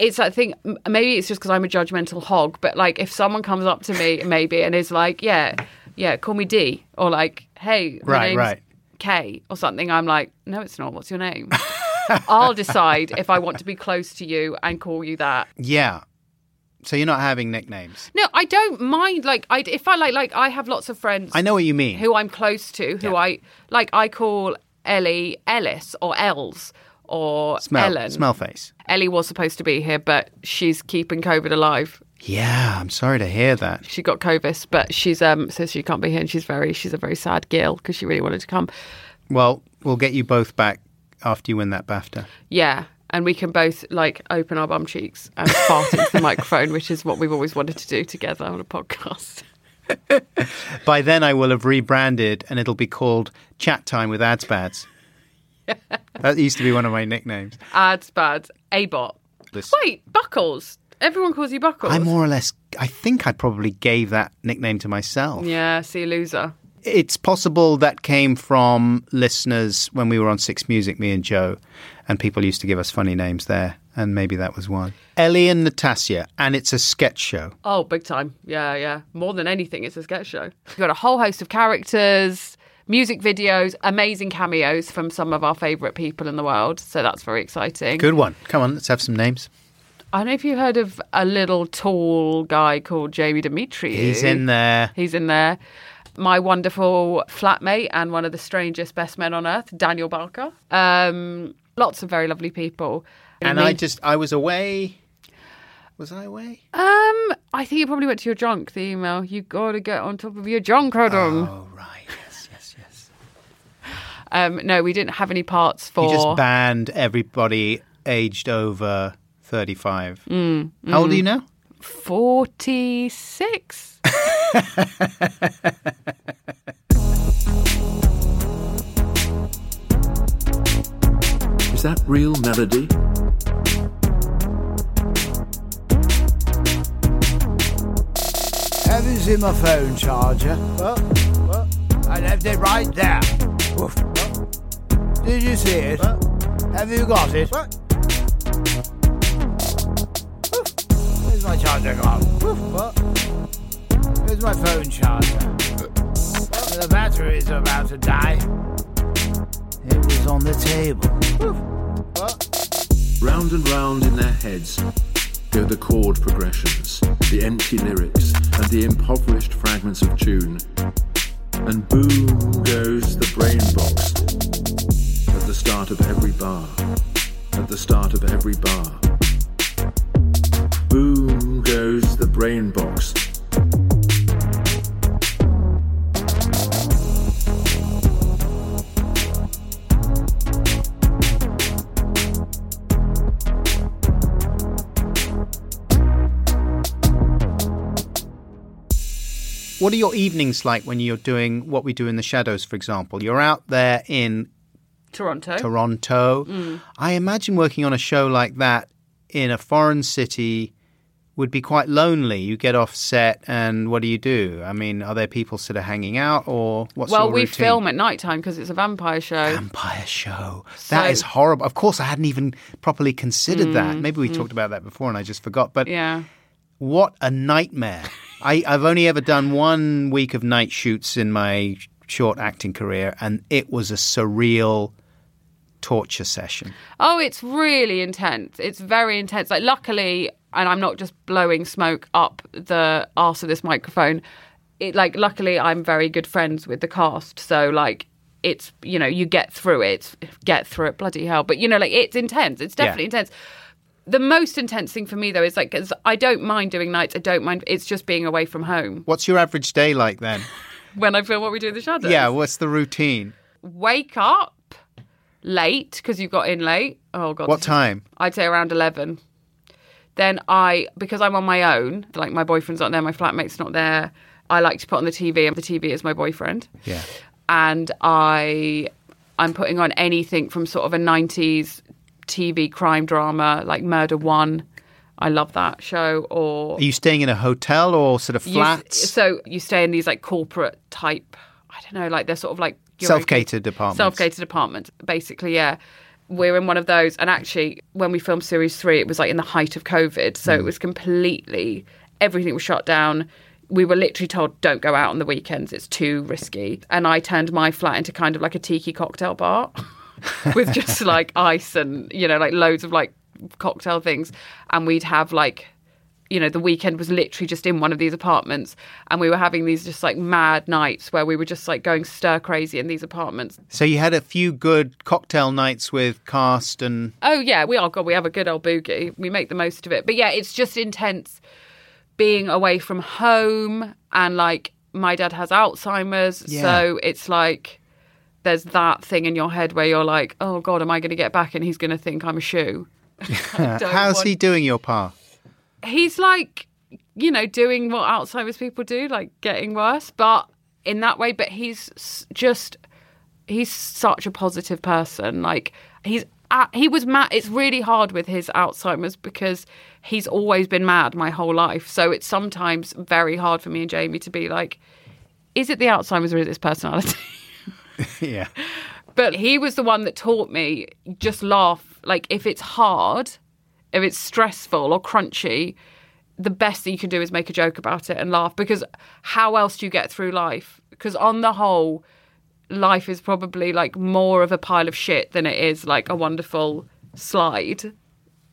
it's that thing, maybe it's just because I'm a judgmental hog, but like if someone comes up to me maybe and is like, yeah, yeah, call me D, or like, hey, my right, name's right. K or something, I'm like, no, it's not. What's your name? I'll decide if I want to be close to you and call you that. Yeah. So you're not having nicknames? No, I don't mind. Like, I, if I like, like, I have lots of friends. I know what you mean. Who I'm close to, who yeah. I, like, I call Ellie Ellis or Els or Smell, Ellen. Smellface. Ellie was supposed to be here, but she's keeping COVID alive. Yeah, I'm sorry to hear that. She got COVID, but she's, um, so she can't be here and she's very, she's a very sad girl because she really wanted to come. Well, we'll get you both back after you win that BAFTA. Yeah. And we can both, like, open our bum cheeks and fart into the microphone, which is what we've always wanted to do together on a podcast. By then I will have rebranded and it'll be called Chat Time with Ads Bads. Yeah. That used to be one of my nicknames. Ads Bads. A-bot. This... Wait, Buckles. Everyone calls you Buckles. I more or less, I think I probably gave that nickname to myself. Yeah, see, loser. It's possible that came from listeners when we were on Six Music, me and Joe, and people used to give us funny names there, and maybe that was one. Ellie and Natasia, and it's a sketch show. Oh, big time. Yeah, yeah. More than anything, it's a sketch show. We've got a whole host of characters, music videos, amazing cameos from some of our favourite people in the world, so that's very exciting. Good one. Come on, let's have some names. I don't know if you heard of a little tall guy called Jamie Demetriou. He's in there. He's in there. My wonderful flatmate and one of the strangest best men on earth, Daniel Barker. Um, lots of very lovely people. And Me. I just, I was away. Was I away? Um, I think you probably went to your junk, the email. You got to get on top of your junk, Adam. Oh, right. Yes, yes, yes. um, no, we didn't have any parts for... You just banned everybody aged over thirty-five. Mm, How mm. old are you now? forty-six. Is that real melody? Heaven's in my phone charger. What? What? I left it right there. Woof. What? Did you see it? What? Have you got it? What? Where's my charger gone? Woof. What? Here's my phone charger. The battery's about to die. It was on the table. What? Round and round in their heads go the chord progressions, the empty lyrics, and the impoverished fragments of tune. and boom goes the brain box. At the start of every bar, at the start of every bar. Boom goes the brain box. What are your evenings like when you're doing What We Do in the Shadows, for example? You're out there in Toronto. Toronto. Mm. I imagine working on a show like that in a foreign city would be quite lonely. You get off set and what do you do? I mean, are there people sort of hanging out or what's your routine? Well, we film at night time because it's a vampire show. Vampire show. So, that is horrible. Of course, I hadn't even properly considered mm, that. Maybe we mm. talked about that before and I just forgot. But yeah. What a nightmare. I, I've only ever done one week of night shoots in my short acting career, and it was a surreal torture session. Oh, it's really intense. It's very intense. Like, luckily, and I'm not just blowing smoke up the arse of this microphone, it, like, luckily I'm very good friends with the cast, so, like, it's, you know, you get through it. Get through it, bloody hell. But, you know, like, it's intense. It's definitely yeah. intense. The most intense thing for me, though, is like, 'cause I don't mind doing nights. I don't mind. It's just being away from home. What's your average day like then? When I film What We Do in the Shadows. Yeah, what's the routine? Wake up late because you got in late. Oh, God. What time? Is, I'd say around eleven. Then I, because I'm on my own, like my boyfriend's not there, my flatmate's not there, I like to put on the T V, and the T V is my boyfriend. Yeah. And I, I'm putting on anything from sort of a nineties... T V crime drama like Murder One. I love that show. Or are you staying in a hotel or sort of flats? You, so you stay in these like corporate type, I don't know, like they're sort of like self-catered apartments. Self-catered apartments, basically, yeah. We're in one of those, and actually when we filmed series three, it was like in the height of COVID, so mm. it was completely, everything was shut down. We were literally told, don't go out on the weekends, it's too risky. And I turned my flat into kind of like a tiki cocktail bar. With just like ice and, you know, like loads of like cocktail things. And we'd have like, you know, the weekend was literally just in one of these apartments. And we were having these just like mad nights where we were just like going stir crazy in these apartments. So you had a few good cocktail nights with cast and... Oh, yeah. We are, God, we have a good old boogie. We make the most of it. But yeah, it's just intense being away from home. And like my dad has Alzheimer's. Yeah. So it's like... there's that thing in your head where you're like, oh, God, am I going to get back and he's going to think I'm a shoe? How's want... he doing, your pa? He's like, you know, doing what Alzheimer's people do, like getting worse, but in that way. But he's just, he's such a positive person. Like he's, uh, he was mad. It's really hard with his Alzheimer's because he's always been mad my whole life. So it's sometimes very hard for me and Jamie to be like, is it the Alzheimer's or is it his personality? Yeah. But he was the one that taught me, just laugh. Like, if it's hard, if it's stressful or crunchy, the best that you can do is make a joke about it and laugh. Because how else do you get through life? Because on the whole, life is probably, like, more of a pile of shit than it is, like, a wonderful slide.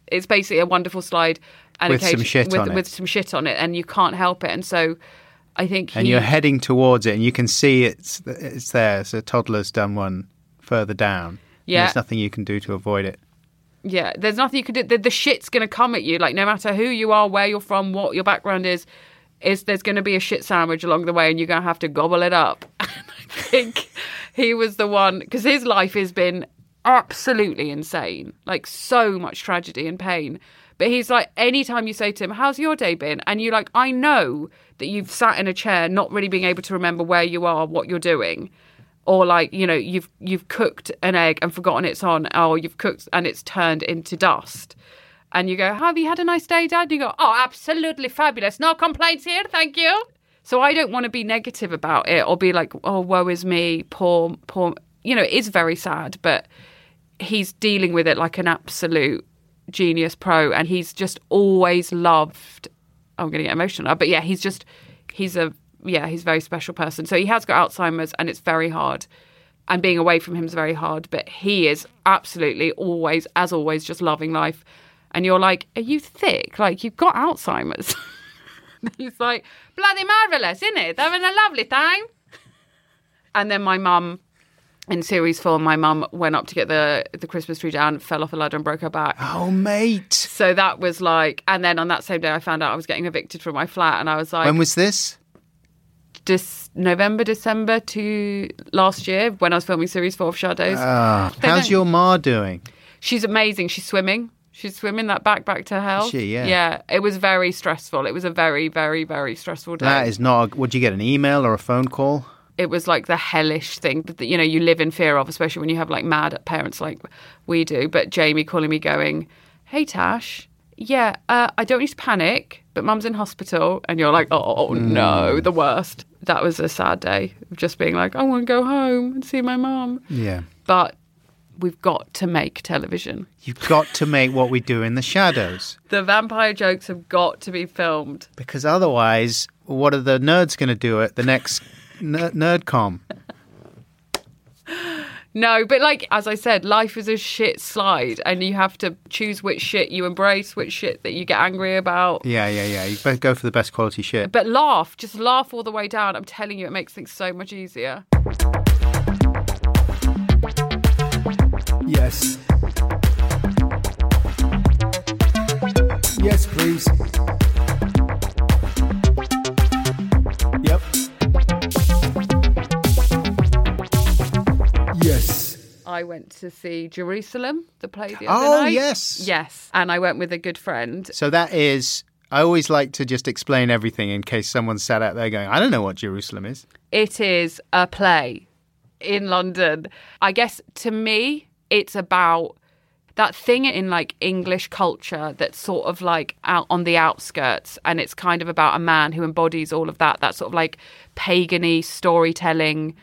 It's basically a wonderful slide. And with some shit with, on it. With some shit on it. And you can't help it. And so... I think he... And you're heading towards it and you can see it's it's there. So toddler's done one further down. Yeah. There's nothing you can do to avoid it. Yeah, there's nothing you can do. The, the shit's going to come at you. Like, no matter who you are, where you're from, what your background is, is there's going to be a shit sandwich along the way and you're going to have to gobble it up. And I think he was the one, because his life has been absolutely insane. Like, so much tragedy and pain. But he's like, anytime you say to him, how's your day been? And you're like, I know that you've sat in a chair not really being able to remember where you are, what you're doing. Or like, you know, you've you've cooked an egg and forgotten it's on. Or you've cooked and it's turned into dust. And you go, have you had a nice day, Dad? And you go, oh, absolutely fabulous. No complaints here, thank you. So I don't want to be negative about it or be like, oh, woe is me, poor, poor. You know, it is very sad, but he's dealing with it like an absolute... genius pro, and he's just always loved. I'm gonna get emotional, but yeah, he's just he's a yeah he's a very special person. So he has got Alzheimer's and it's very hard, and being away from him is very hard, but he is absolutely always, as always, just loving life. And you're like, are you thick? Like, you've got Alzheimer's. He's like, bloody marvellous, isn't it? Having a lovely time. And then my mum, in series four, my mum went up to get the, the Christmas tree down, fell off a ladder and broke her back. Oh, mate. So that was like... And then on that same day, I found out I was getting evicted from my flat, and I was like... When was this? Dis- November, December to last year, when I was filming series four of Shadows. Uh, how's your ma doing? She's amazing. She's swimming. She's swimming that back back to health. She, yeah. Yeah, it was very stressful. It was a very, very, very stressful day. That is not... A, would you get an email or a phone call? It was like the hellish thing that, you know, you live in fear of, especially when you have like mad parents like we do. But Jamie calling me going, hey, Tash, yeah, uh, I don't need to panic, but mum's in hospital. And you're like, oh, mm. no, the worst. That was a sad day of just being like, I want to go home and see my mum. Yeah. But... we've got to make television. You've got to make What We Do in the Shadows. The vampire jokes have got to be filmed. Because otherwise, what are the nerds going to do at the next ner- nerdcom? No, but like, as I said, life is a shit slide and you have to choose which shit you embrace, which shit that you get angry about. Yeah, yeah, yeah. You both go for the best quality shit. But laugh. Just laugh all the way down. I'm telling you, it makes things so much easier. Yes. Yes, please. Yep. Yes. I went to see Jerusalem, the play the other oh, night. Oh, yes. Yes. And I went with a good friend. So that is... I always like to just explain everything in case someone sat out there going, I don't know what Jerusalem is. It is a play in London. I guess, to me... it's about that thing in like English culture that's sort of like out on the outskirts, and it's kind of about a man who embodies all of that, that sort of like pagan-y storytelling,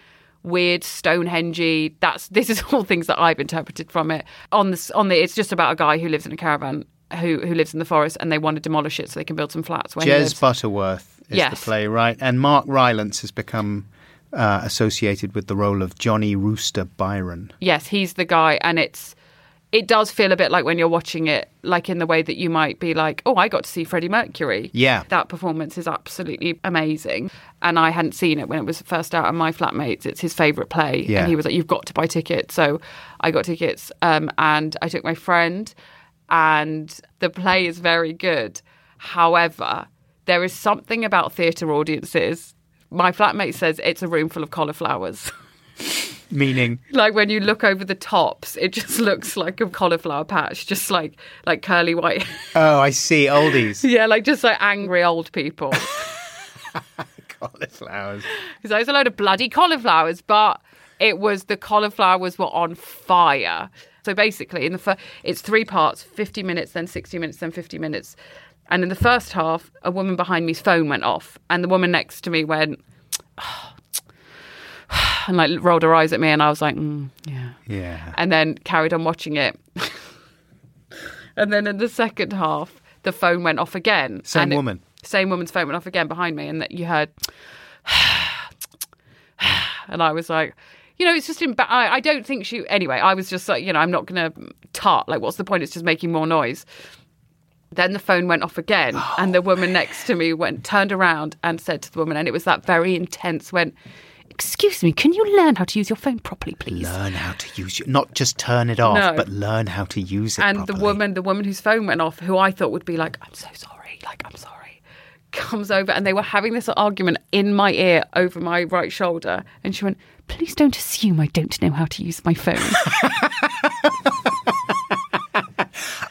weird Stonehenge. That's this is all things that I've interpreted from it. On this, on the, it's just about a guy who lives in a caravan who who lives in the forest, and they want to demolish it so they can build some flats. Where Jez Butterworth is yes. the playwright, and Mark Rylance has become. Uh, associated with the role of Johnny Rooster Byron. Yes, he's the guy, and it's it does feel a bit like when you're watching it, like in the way that you might be like, oh, I got to see Freddie Mercury. Yeah. That performance is absolutely amazing. And I hadn't seen it when it was first out, and my flatmates, it's his favourite play. Yeah. And he was like, you've got to buy tickets. So I got tickets um, and I took my friend, and the play is very good. However, there is something about theatre audiences. My flatmate says it's a room full of cauliflowers. Meaning? Like when you look over the tops, it just looks like a cauliflower patch, just like like curly white. Oh, I see. Oldies. Yeah, like just like angry old people. Cauliflowers. He's like, it's a load of bloody cauliflowers, but it was the cauliflowers were on fire. So basically, in the fir- it's three parts, fifty minutes, then sixty minutes, then fifty minutes. And in the first half, a woman behind me's phone went off, and the woman next to me went, oh, and like rolled her eyes at me, and I was like, mm, yeah. Yeah. And then carried on watching it. And then in the second half, the phone went off again. Same and woman. It, same woman's phone went off again behind me, and that you heard, and I was like... You know, it's just... Imba- I, I don't think she... Anyway, I was just like, you know, I'm not going to tart. Like, what's the point? It's just making more noise. Then the phone went off again. Oh, and the woman man. next to me went, turned around and said to the woman, and it was that very intense, went, excuse me, can you learn how to use your phone properly, please? Learn how to use it. Not just turn it off, no. but learn how to use it and properly. And the woman, the woman whose phone went off, who I thought would be like, I'm so sorry, like, I'm sorry. Comes over, and they were having this argument in my ear over my right shoulder, and she went, please don't assume I don't know how to use my phone.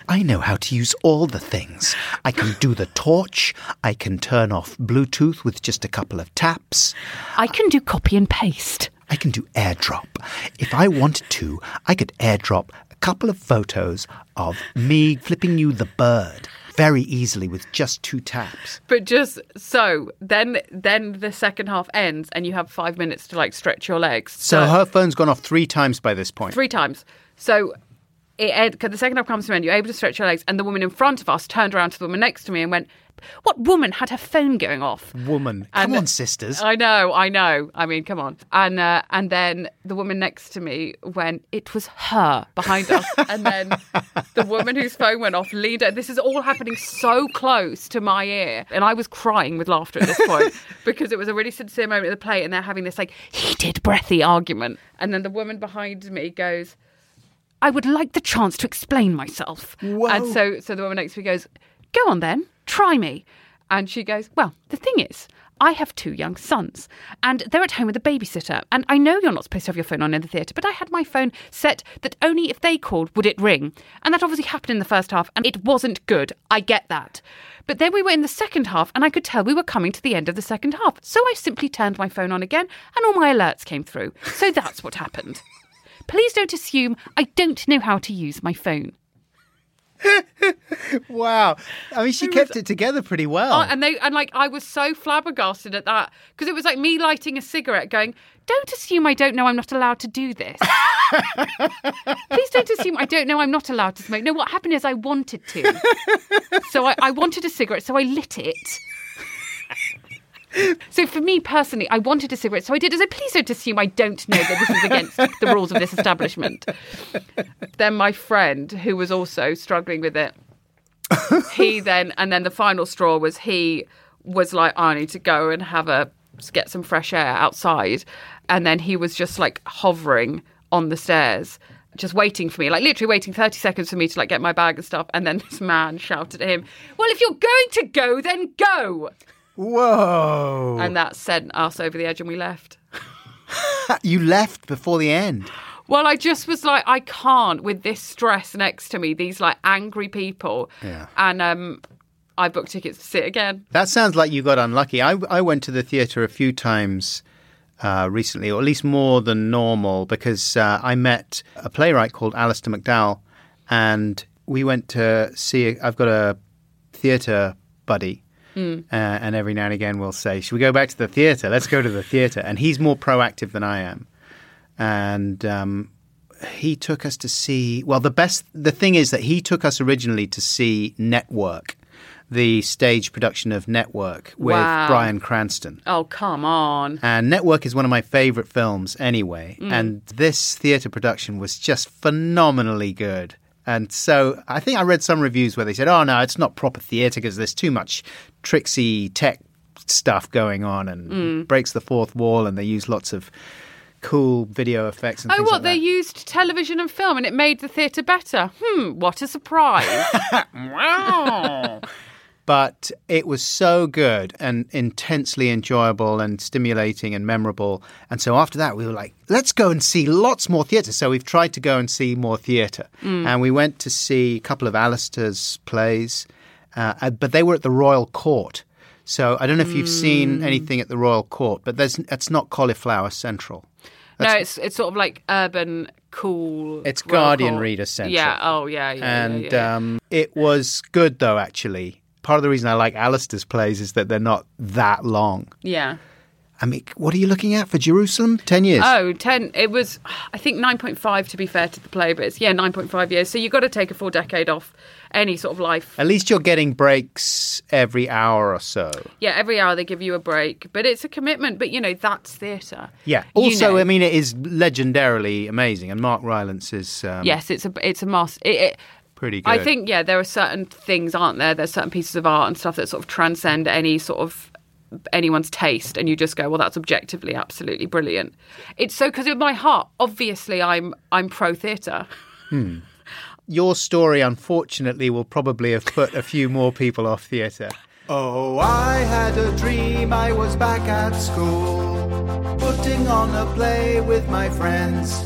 I know how to use all the things. I can do the torch. I can turn off Bluetooth with just a couple of taps. I can do copy and paste. I can do AirDrop. If I wanted to, I could AirDrop a couple of photos of me flipping you the bird. Very easily with just two taps. But just so then then the second half ends and you have five minutes to like stretch your legs. So, so her phone's gone off three times by this point. Three times. So it, it, the second I've come to end, you're able to stretch your legs. And the woman in front of us turned around to the woman next to me and went, what woman had her phone going off? Woman. And, come on, sisters. I know, I know. I mean, come on. And uh, and then the woman next to me went, it was her behind us. And then the woman whose phone went off leaned out. This is all happening so close to my ear. And I was crying with laughter at this point because it was a really sincere moment of the play and they're having this like heated, breathy argument. And then the woman behind me goes, I would like the chance to explain myself. Whoa. And so, so the woman next to me goes, go on then. Try me. And she goes, well, the thing is, I have two young sons and they're at home with a babysitter. And I know you're not supposed to have your phone on in the theatre, but I had my phone set that only if they called would it ring. And that obviously happened in the first half and it wasn't good. I get that. But then we were in the second half and I could tell we were coming to the end of the second half. So I simply turned my phone on again and all my alerts came through. So that's what happened. Please don't assume I don't know how to use my phone. Wow. I mean, she it kept was, it together pretty well. Uh, and they and like I was so flabbergasted at that because it was like me lighting a cigarette going, don't assume I don't know I'm not allowed to do this. Please don't assume I don't know I'm not allowed to smoke. No, what happened is I wanted to. So I, I wanted a cigarette, so I lit it. So for me personally, I wanted a cigarette, so I did. So please don't assume I don't know that this is against the rules of this establishment. Then my friend, who was also struggling with it, he then, and then the final straw was he was like, I need to go and have a, get some fresh air outside. And then he was just like hovering on the stairs, just waiting for me, like literally waiting thirty seconds for me to like get my bag and stuff. And then this man shouted at him, well, if you're going to go, then go. Whoa. And that sent us over the edge and we left. You left before the end? Well, I just was like, I can't with this stress next to me, these like angry people. Yeah. And um, I booked tickets to see it again. That sounds like you got unlucky. I, I went to the theatre a few times uh, recently, or at least more than normal, because uh, I met a playwright called Alistair McDowell and we went to see, I've got a theatre buddy. Mm. Uh, and every now and again we'll say, should we go back to the theatre? Let's go to the theatre. And he's more proactive than I am. And um, he took us to see... Well, the best... The thing is that he took us originally to see Network, the stage production of Network with wow. Bryan Cranston. Oh, come on. And Network is one of my favourite films anyway. Mm. And this theatre production was just phenomenally good. And so I think I read some reviews where they said, oh, no, it's not proper theatre because there's too much tricksy tech stuff going on and mm. breaks the fourth wall and they use lots of cool video effects and oh, things what, like that. Oh, what, they used television and film and it made the theatre better. Hmm, what a surprise. Wow. But it was so good and intensely enjoyable and stimulating and memorable. And so after that, we were like, let's go and see lots more theatre. So we've tried to go and see more theatre. Mm. And we went to see a couple of Alistair's plays, uh, but they were at the Royal Court. So I don't know if you've mm. seen anything at the Royal Court, but there's, it's not Cauliflower Central. That's, no, it's it's sort of like urban, cool. It's Royal Guardian Court. Reader Central. Yeah, oh, yeah, yeah. And yeah, yeah. Um, it was good, though, actually. Part of the reason I like Alistair's plays is that they're not that long. Yeah. I mean, what are you looking at for Jerusalem? Ten years? Oh, ten. It was, I think, nine point five to be fair to the play, but it's, yeah, nine point five years. So you've got to take a full decade off any sort of life. At least you're getting breaks every hour or so. Yeah, every hour they give you a break. But it's a commitment. But, you know, that's theatre. Yeah. Also, you know, I mean, it is legendarily amazing. And Mark Rylance is... Um, yes, it's a, it's a master... It, it, Pretty good. I think, yeah, there are certain things, aren't there? There's certain pieces of art and stuff that sort of transcend any sort of anyone's taste. And you just go, well, that's objectively absolutely brilliant. It's so because in my heart, obviously, I'm I'm pro theatre. Hmm. Your story, unfortunately, will probably have put a few more people off theatre. Oh, I had a dream I was back at school, putting on a play with my friends.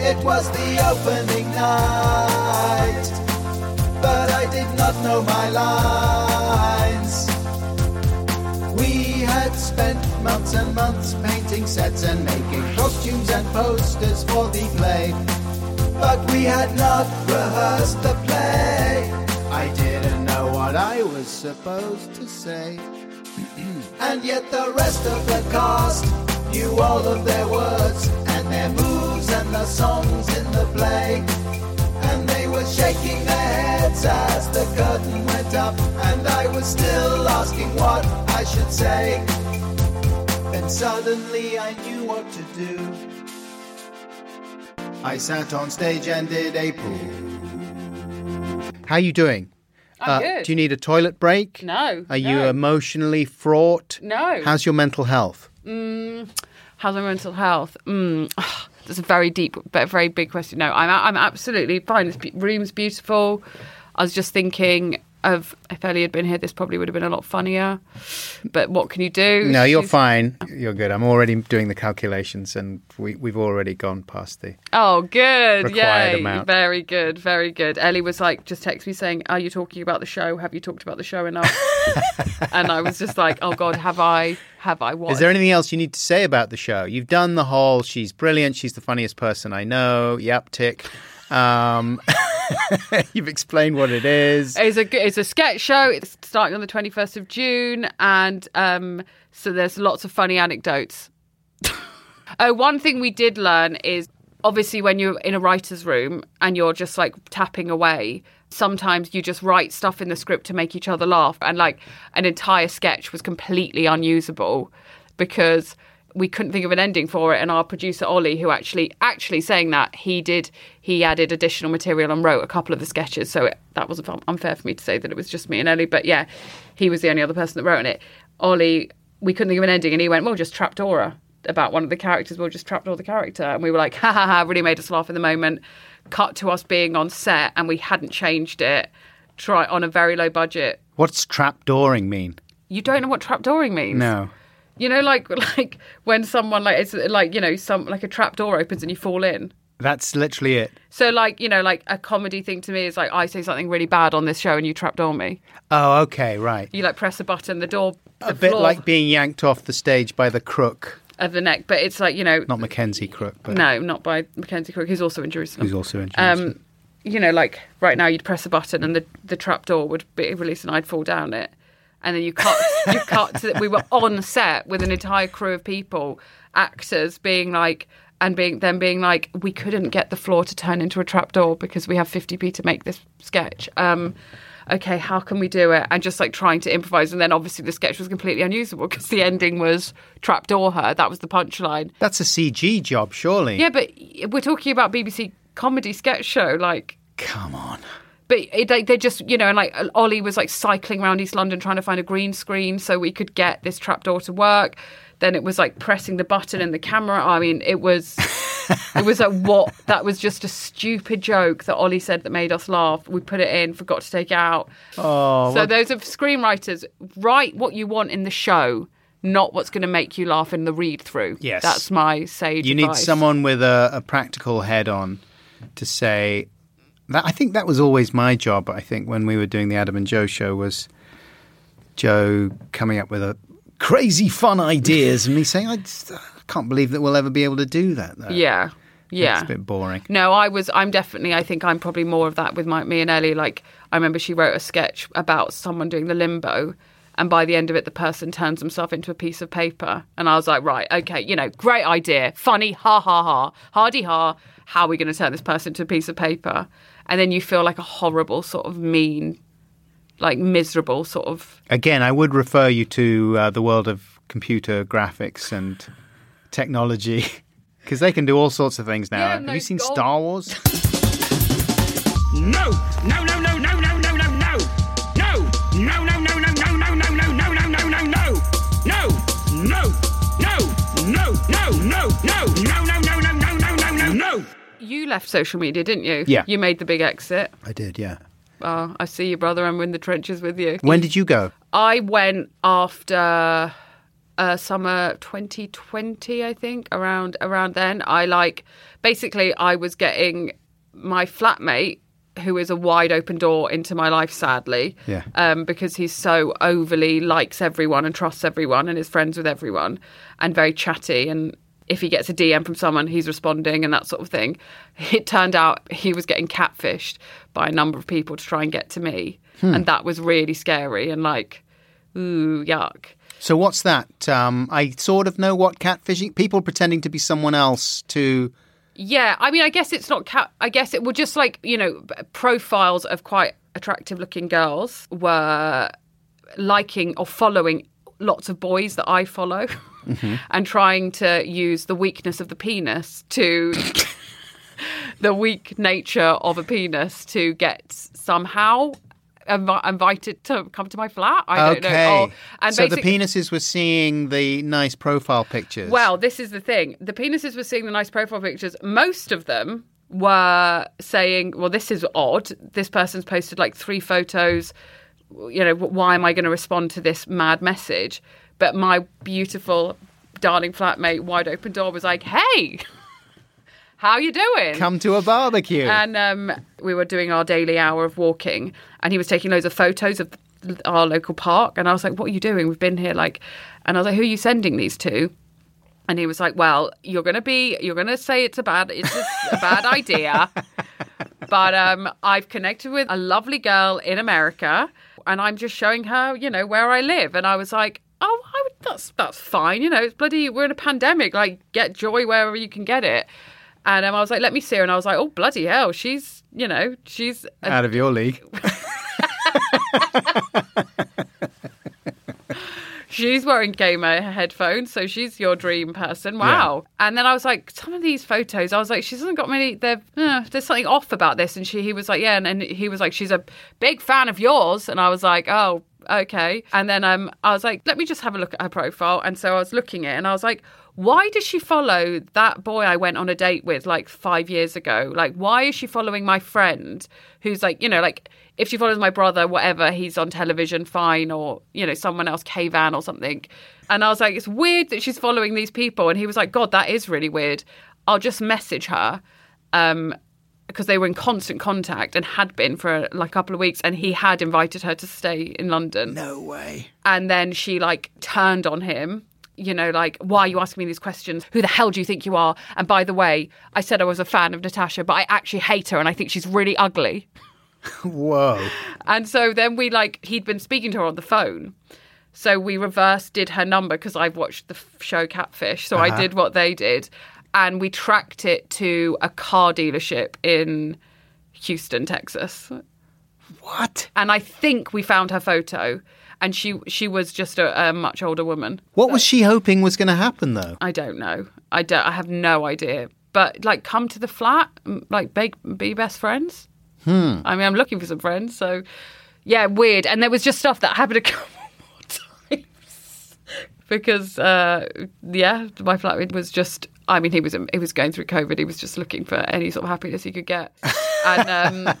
It was the opening night. But I did not know my lines. We had spent months and months painting sets and making costumes and posters for the play. But we had not rehearsed the play. I didn't know what I was supposed to say. And yet the rest of the cast knew all of their words and their moves and the songs in the play. And they were and shaking their heads as the curtain went up, and I was still asking what I should say. Then suddenly I knew what to do. I sat on stage and did a poo. How are you doing? I'm uh, good. Do you need a toilet break? No. Are no. you emotionally fraught? No. How's your mental health? Mm, how's my mental health? Mm. Oh, that's a very deep, but very big question. No, I'm I'm absolutely fine. The room's beautiful. I was just thinking of if Ellie had been here, this probably would have been a lot funnier. But what can you do? No, you're She's... fine. You're good. I'm already doing the calculations, and we we've already gone past the oh, good, required Yay. amount. Very good, very good. Ellie was like, just text me saying, "Are you talking about the show? Have you talked about the show enough?" And I was just like, "Oh God, have I? Have I? What? Is there anything else you need to say about the show? You've done the whole. She's brilliant. She's the funniest person I know. Yep, tick." Um, you've explained what it is. It's a it's a sketch show. It's starting on the twenty-first of June, and um, so there's lots of funny anecdotes. Oh, one thing we did learn is obviously when you're in a writer's room and you're just like tapping away, sometimes you just write stuff in the script to make each other laugh, and like an entire sketch was completely unusable because we couldn't think of an ending for it. And our producer, Ollie, who actually, actually saying that, he did, he added additional material and wrote a couple of the sketches. So it, that was unfair for me to say that it was just me and Ellie. But yeah, he was the only other person that wrote on it. Ollie, we couldn't think of an ending. And he went, well, just trapdoor her about one of the characters. We'll just trapdoor the character. And we were like, ha ha ha, really made us laugh in the moment. Cut to us being on set and we hadn't changed it. Try on a very low budget. What's trapdooring mean? You don't know what trapdooring means? No. You know, like like when someone like it's like, you know, some like a trap door opens and you fall in. That's literally it. So like, you know, like a comedy thing to me is like I say something really bad on this show and you trapdoor me. Oh, okay, right. You like press a button, the door. The a bit floor, like being yanked off the stage by the crook of the neck, but it's like, you know, not Mackenzie Crook. But no, not by Mackenzie Crook. Who's also in Jerusalem. Who's also in Jerusalem. Um, you know, like right now you'd press a button and the the trap door would be released and I'd fall down it. And then you cut, you cut to that we were on set with an entire crew of people, actors being like, and being then being like, we couldn't get the floor to turn into a trapdoor because we have fifty p to make this sketch. Um, okay, how can we do it? And just like trying to improvise. And then obviously the sketch was completely unusable because the ending was trapdoor her. That was the punchline. That's a C G job, surely. Yeah, but we're talking about B B C comedy sketch show. Like, come on. But they they just, you know, and like Ollie was like cycling around East London trying to find a green screen so we could get this trapdoor to work. Then it was like pressing the button and the camera. I mean, it was, it was like what? That was just a stupid joke that Ollie said that made us laugh. We put it in, forgot to take it out. Oh, so well, those are screenwriters. Write what you want in the show, not what's going to make you laugh in the read through. Yes. That's my sage You advice. Need someone with a, a practical head on to say... That, I think that was always my job, I think, when we were doing the Adam and Joe show, was Joe coming up with a crazy fun ideas and me saying, I, just, I can't believe that we'll ever be able to do that, though. Yeah, yeah. It's a bit boring. No, I was, I'm definitely, I think I'm probably more of that with my, me and Ellie. Like, I remember she wrote a sketch about someone doing the limbo and by the end of it, the person turns himself into a piece of paper. And I was like, right, okay, you know, great idea, funny, ha ha ha, hardy ha, how are we going to turn this person to a piece of paper? And then you feel like a horrible sort of mean, like miserable sort of... Again, I would refer you to uh, the world of computer graphics and technology, because they can do all sorts of things now. Yeah, Have you seen gold. Star Wars? No! No, no, no, no, no, no, no, no! No! No, no, no, no, no, no, no, no, no, no, no, no, no! No! No! No! No! No! No! No! No, no, no, no, no, no, no, no, no! You left social media, didn't you? Yeah. You made the big exit. I did, yeah. Oh, I see you, brother. I'm in the trenches with you. When did you go? I went after uh, summer twenty twenty, I think, around around then. I, like, basically, I was getting my flatmate, who is a wide open door into my life, sadly, yeah. um, because he's so overly likes everyone and trusts everyone and is friends with everyone and very chatty and... If he gets a D M from someone, he's responding and that sort of thing. It turned out he was getting catfished by a number of people to try and get to me. Hmm. And that was really scary and like, ooh, yuck. So what's that? Um, I sort of know what catfishing... People pretending to be someone else to... Yeah, I mean, I guess it's not... Ca- I guess it were just like, you know, profiles of quite attractive-looking girls were liking or following lots of boys that I follow mm-hmm. and trying to use the weakness of the penis to... the weak nature of a penis to get somehow... invited to come to my flat. I okay. don't know. Oh, and so the penises were seeing the nice profile pictures. Well, this is the thing. The penises were seeing the nice profile pictures. Most of them were saying, well, this is odd. This person's posted like three photos. You know, why am I going to respond to this mad message? But my beautiful, darling flatmate, wide open door, was like, hey... how you doing? Come to a barbecue. And um, we were doing our daily hour of walking, and he was taking loads of photos of our local park. And I was like, what are you doing? We've been here, like, and I was like, who are you sending these to? And he was like, well, you're going to be, you're going to say it's a bad, it's a, a bad idea. But um, I've connected with a lovely girl in America, and I'm just showing her, you know, where I live. And I was like, oh, I would, that's that's fine. You know, it's bloody, we're in a pandemic. Like, get joy wherever you can get it. And um, I was like, let me see her. And I was like, oh, bloody hell. She's, you know, she's... A- out of your league. She's wearing gamer headphones, so she's your dream person. Wow. Yeah. And then I was like, some of these photos, I was like, she hasn't got many... They're, uh, there's something off about this. And she, he was like, yeah. And, and he was like, she's a big fan of yours. And I was like, oh, okay. And then um, I was like, let me just have a look at her profile. And so I was looking at it, and I was like... why does she follow that boy I went on a date with like five years ago? Like, why is she following my friend who's like, you know, like if she follows my brother, whatever, he's on television, fine, or, you know, someone else, Kayvan or something. And I was like, it's weird that she's following these people. And he was like, God, that is really weird. I'll just message her um, because they were in constant contact and had been for like a couple of weeks. And he had invited her to stay in London. No way. And then she like turned on him. You know, like, why are you asking me these questions? Who the hell do you think you are? And by the way, I said I was a fan of Natasia, but I actually hate her and I think she's really ugly. Whoa. And so then we, like, he'd been speaking to her on the phone. So we reverse did her number because I've watched the show Catfish. So uh-huh. I did what they did. And we tracked it to a car dealership in Houston, Texas. What? And I think we found her photo. And she she was just a, a much older woman. What so. was she hoping was going to happen, though? I don't know. I don't. I have no idea. But, like, come to the flat, like, be, be best friends. Hmm. I mean, I'm looking for some friends. So, yeah, weird. And there was just stuff that happened a couple more times. Because, uh, yeah, my flatmate was just... I mean, he was he was going through COVID. He was just looking for any sort of happiness he could get. And um,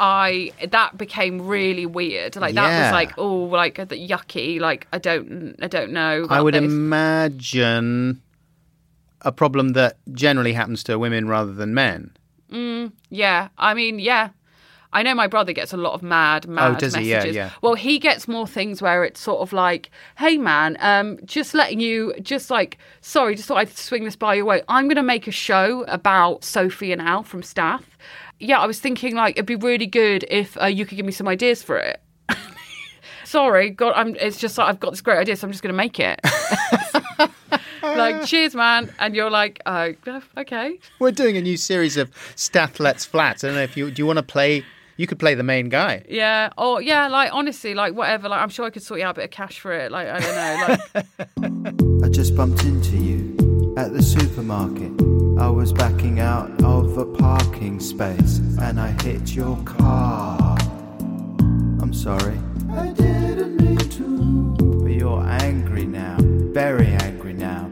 I that became really weird. Like yeah. that was like, oh, like yucky. Like I don't I don't know. I would this. imagine a problem that generally happens to women rather than men. Mm, yeah, I mean, yeah. I know my brother gets a lot of mad, mad oh, does messages. He? Yeah, yeah. Well, he gets more things where it's sort of like, hey, man, um, just letting you, just like, sorry, just thought I'd swing this by your way. I'm going to make a show about Sophie and Al from Stath. Yeah, I was thinking, like, it'd be really good if uh, you could give me some ideas for it. Sorry, God, I'm, it's just like, I've got this great idea, so I'm just going to make it. Like, cheers, man. And you're like, oh, okay. We're doing a new series of Stath Lets Flats. I don't know if you, do you want to play... You could play the main guy. Yeah. Or, yeah, like, honestly, like, whatever. Like, I'm sure I could sort you out a bit of cash for it. Like, I don't know. Like... I just bumped into you at the supermarket. I was backing out of a parking space and I hit your car. I'm sorry. I didn't mean to. But you're angry now. Very angry now.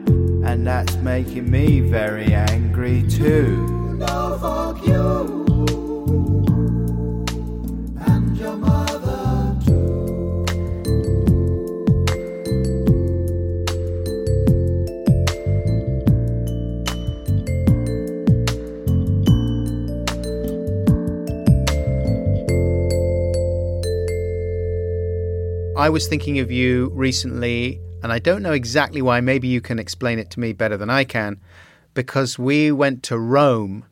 And that's making me very angry too. No, fuck you. I was thinking of you recently, and I don't know exactly why. Maybe you can explain it to me better than I can, because we went to Rome,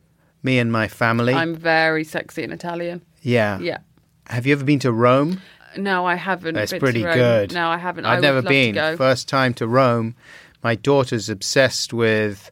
me and my family. I'm very sexy in Italian. Yeah. Yeah. Have you ever been to Rome? No, I haven't. It's pretty good. No, I haven't. I've never been. First time to Rome. My daughter's obsessed with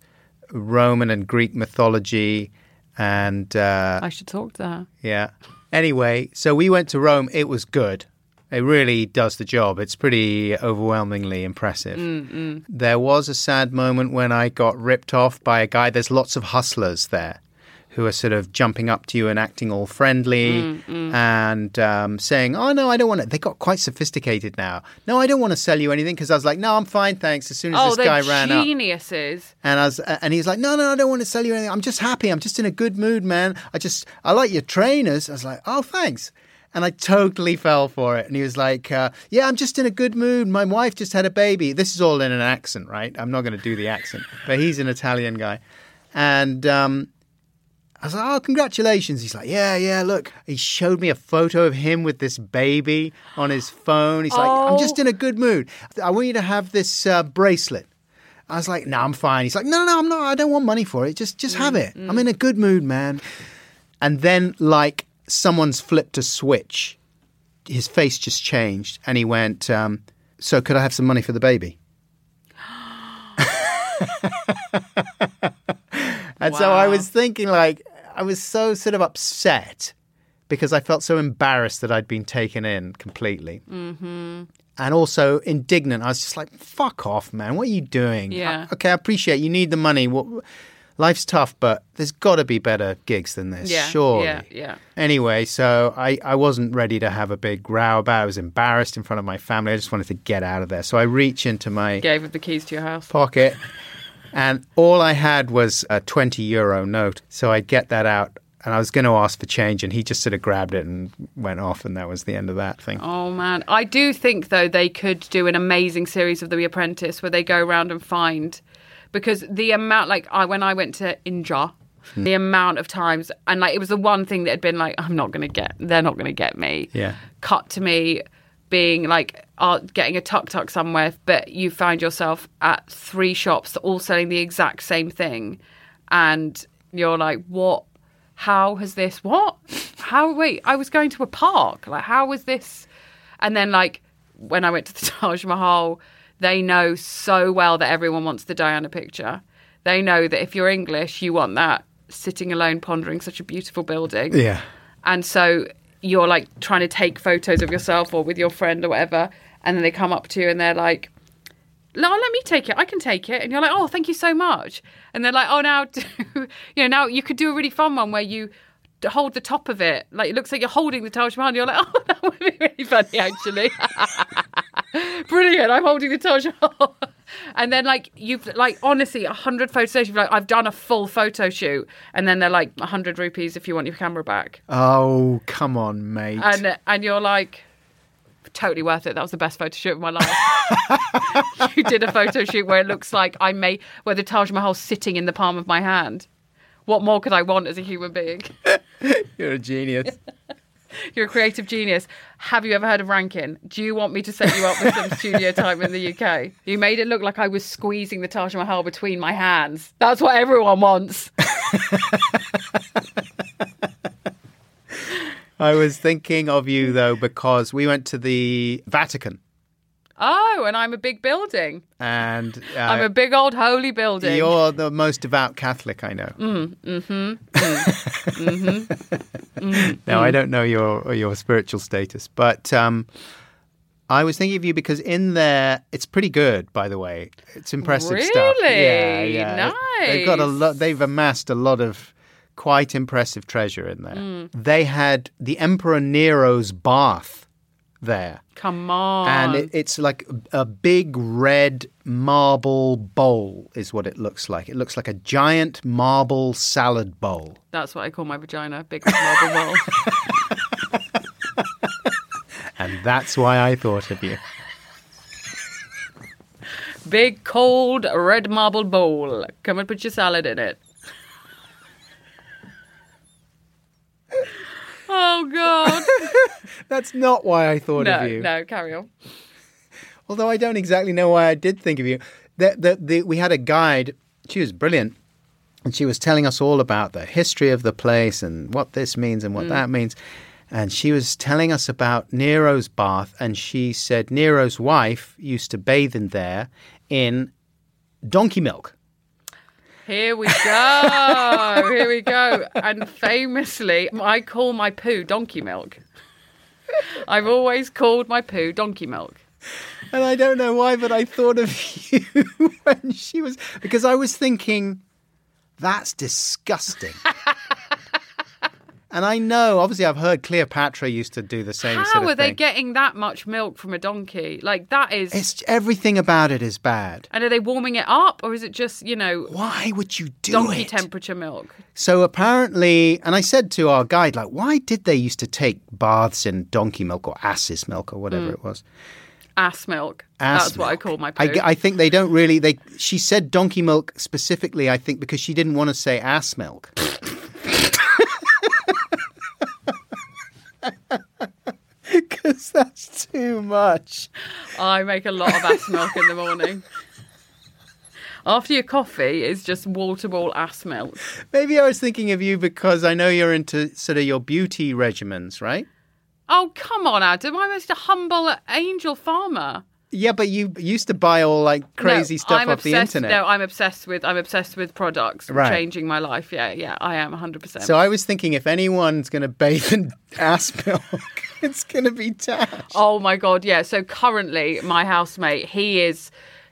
Roman and Greek mythology. And uh, I should talk to her. Yeah. Anyway, so we went to Rome. It was good. It really does the job. It's pretty overwhelmingly impressive. Mm-mm. There was a sad moment when I got ripped off by a guy. There's lots of hustlers there who are sort of jumping up to you and acting all friendly Mm-mm. and um, saying, oh, no, I don't want to. They got quite sophisticated now. No, I don't want to sell you anything, because I was like, no, I'm fine, thanks. As soon as oh, this guy ran up. Oh, they're geniuses. And I was, uh, and he's like, no, no, I don't want to sell you anything. I'm just happy. I'm just in a good mood, man. I just, I like your trainers. I was like, oh, thanks. And I totally fell for it. And he was like, uh, yeah, I'm just in a good mood. My wife just had a baby. This is all in an accent, right? I'm not going to do the accent. But he's an Italian guy. And um, I was like, oh, congratulations. He's like, yeah, yeah, look. He showed me a photo of him with this baby on his phone. He's oh. like, I'm just in a good mood. I want you to have this uh, bracelet. I was like, no, I'm fine. He's like, no, no, I'm not. I don't want money for it. Just, just mm, have it. Mm. I'm in a good mood, man. And then, like, someone's flipped a switch. His face just changed. And he went, um, so could I have some money for the baby? And wow. so I was thinking, like, I was so sort of upset because I felt so embarrassed that I'd been taken in completely. Mm-hmm. And also indignant. I was just like, fuck off, man. What are you doing? Yeah. I, okay, I appreciate you need the money. What? Life's tough, but there's got to be better gigs than this, yeah, surely. Yeah, yeah. Anyway, so I, I wasn't ready to have a big row about it. I was embarrassed in front of my family. I just wanted to get out of there. So I reach into my... Gave up the keys to your house. ...pocket, and all I had was a twenty euro note. So I get that out, and I was going to ask for change, and he just sort of grabbed it and went off, and that was the end of that thing. Oh, man. I do think, though, they could do an amazing series of The Apprentice where they go around and find... Because the amount, like, I when I went to India, mm. the amount of times, and, like, it was the one thing that had been, like, I'm not going to get, they're not going to get me. Yeah. Cut to me being, like, uh, getting a tuk-tuk somewhere, but you find yourself at three shops all selling the exact same thing. And you're like, what? How has this, what? How, wait, I was going to a park. Like, how was this? And then, like, when I went to the Taj Mahal, they know so well that everyone wants the Diana picture. They know that if you're English, you want that sitting alone pondering such a beautiful building. Yeah. And so you're like trying to take photos of yourself or with your friend or whatever. And then they come up to you and they're like, no, let me take it. I can take it. And you're like, oh, thank you so much. And they're like, oh, now, do, you know, now you could do a really fun one where you hold the top of it. Like, it looks like you're holding the Taj Mahal. And you're like, oh, that would be really funny, actually. Brilliant, I'm holding the Taj Mahal. And then, like, you've, like, honestly, a hundred photos, you've like, I've done a full photo shoot. And then they're like, a hundred rupees if you want your camera back. Oh, come on, mate. And and you're like, totally worth it. That was the best photo shoot of my life. You did a photo shoot where it looks like I made, where the Taj Mahal's sitting in the palm of my hand. What more could I want as a human being? You're a genius. You're a creative genius. Have you ever heard of Rankin? Do you want me to set you up with some studio time in the U K? You made it look like I was squeezing the Taj Mahal between my hands. That's what everyone wants. I was thinking of you, though, because we went to the Vatican. Oh, and I'm a big building. And uh, I'm a big old holy building. You're the most devout Catholic I know. Mm, mm-hmm. Mm, mm-hmm. Mm, now, mm. I don't know your your spiritual status, but um, I was thinking of you because in there, it's pretty good, by the way. It's impressive really? Stuff. Really? Yeah, yeah. Nice. They've got a lot. They've amassed a lot of quite impressive treasure in there. Mm. They had the Emperor Nero's bath there. Come on. And it, it's like a big red marble bowl is what it looks like. It looks like a giant marble salad bowl. That's what I call my vagina, big marble bowl. And that's why I thought of you. Big, cold, red marble bowl. Come and put your salad in it. Oh, God. That's not why I thought no, of you. No, no, carry on. Although I don't exactly know why I did think of you. The, the, the, we had a guide. She was brilliant. And she was telling us all about the history of the place and what this means and what mm. that means. And she was telling us about Nero's bath. And she said Nero's wife used to bathe in there in donkey milk. Here we go. Here we go. And famously, I call my poo donkey milk. I've always called my poo donkey milk. And I don't know why, but I thought of you when she was... Because I was thinking, that's disgusting. And I know, obviously, I've heard Cleopatra used to do the same How sort of thing. How are they getting that much milk from a donkey? Like, that is... It's, everything about it is bad. And are they warming it up? Or is it just, you know... Why would you do donkey it? Donkey temperature milk. So apparently... And I said to our guide, like, why did they used to take baths in donkey milk or ass's milk or whatever mm. it was? Ass milk. Ass That's milk. What I call my poo. I, I think they don't really... They. She said donkey milk specifically, I think, because she didn't want to say ass milk. Because that's too much. I make a lot of ass milk in the morning. After your coffee, it's just wall-to-wall ass milk. Maybe I was thinking of you because I know you're into sort of your beauty regimens, right? Oh, come on, Adam. I'm just a humble angel farmer. Yeah, but you used to buy all like crazy no, stuff I'm off obsessed, the internet. No, I'm obsessed with I'm obsessed with products, right. Changing my life. Yeah, yeah, I am one hundred percent. So I was thinking if anyone's going to bathe in ass milk, it's going to be Tash. Oh my God, yeah. So currently my housemate, he is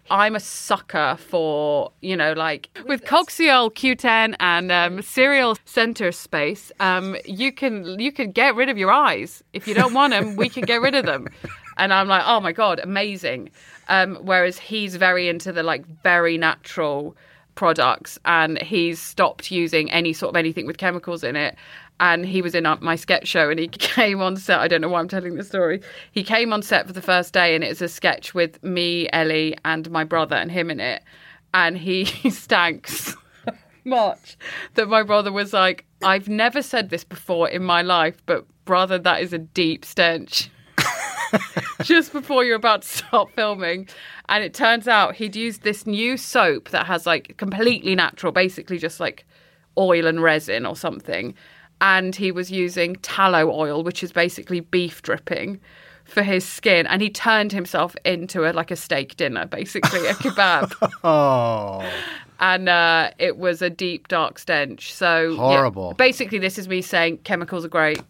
I'm a sucker for, you know, like with Coxiol Q ten and um, Cereal Center Space, um, you can you can get rid of your eyes. If you don't want them, we can get rid of them. And I'm like, oh, my God, amazing. Um, whereas he's very into the, like, very natural products. And he's stopped using any sort of anything with chemicals in it. And he was in my sketch show and he came on set. I don't know why I'm telling this story. He came on set for the first day and it was a sketch with me, Ellie, and my brother and him in it. And he stanks so much that my brother was like, I've never said this before in my life, but, brother, that is a deep stench. Just before you're about to start filming. And it turns out he'd used this new soap that has like completely natural, basically just like oil and resin or something. And he was using tallow oil, which is basically beef dripping for his skin. And he turned himself into a, like a steak dinner, basically a kebab. Oh. And uh, it was a deep, dark stench. So horrible. Yeah, basically, this is me saying chemicals are great.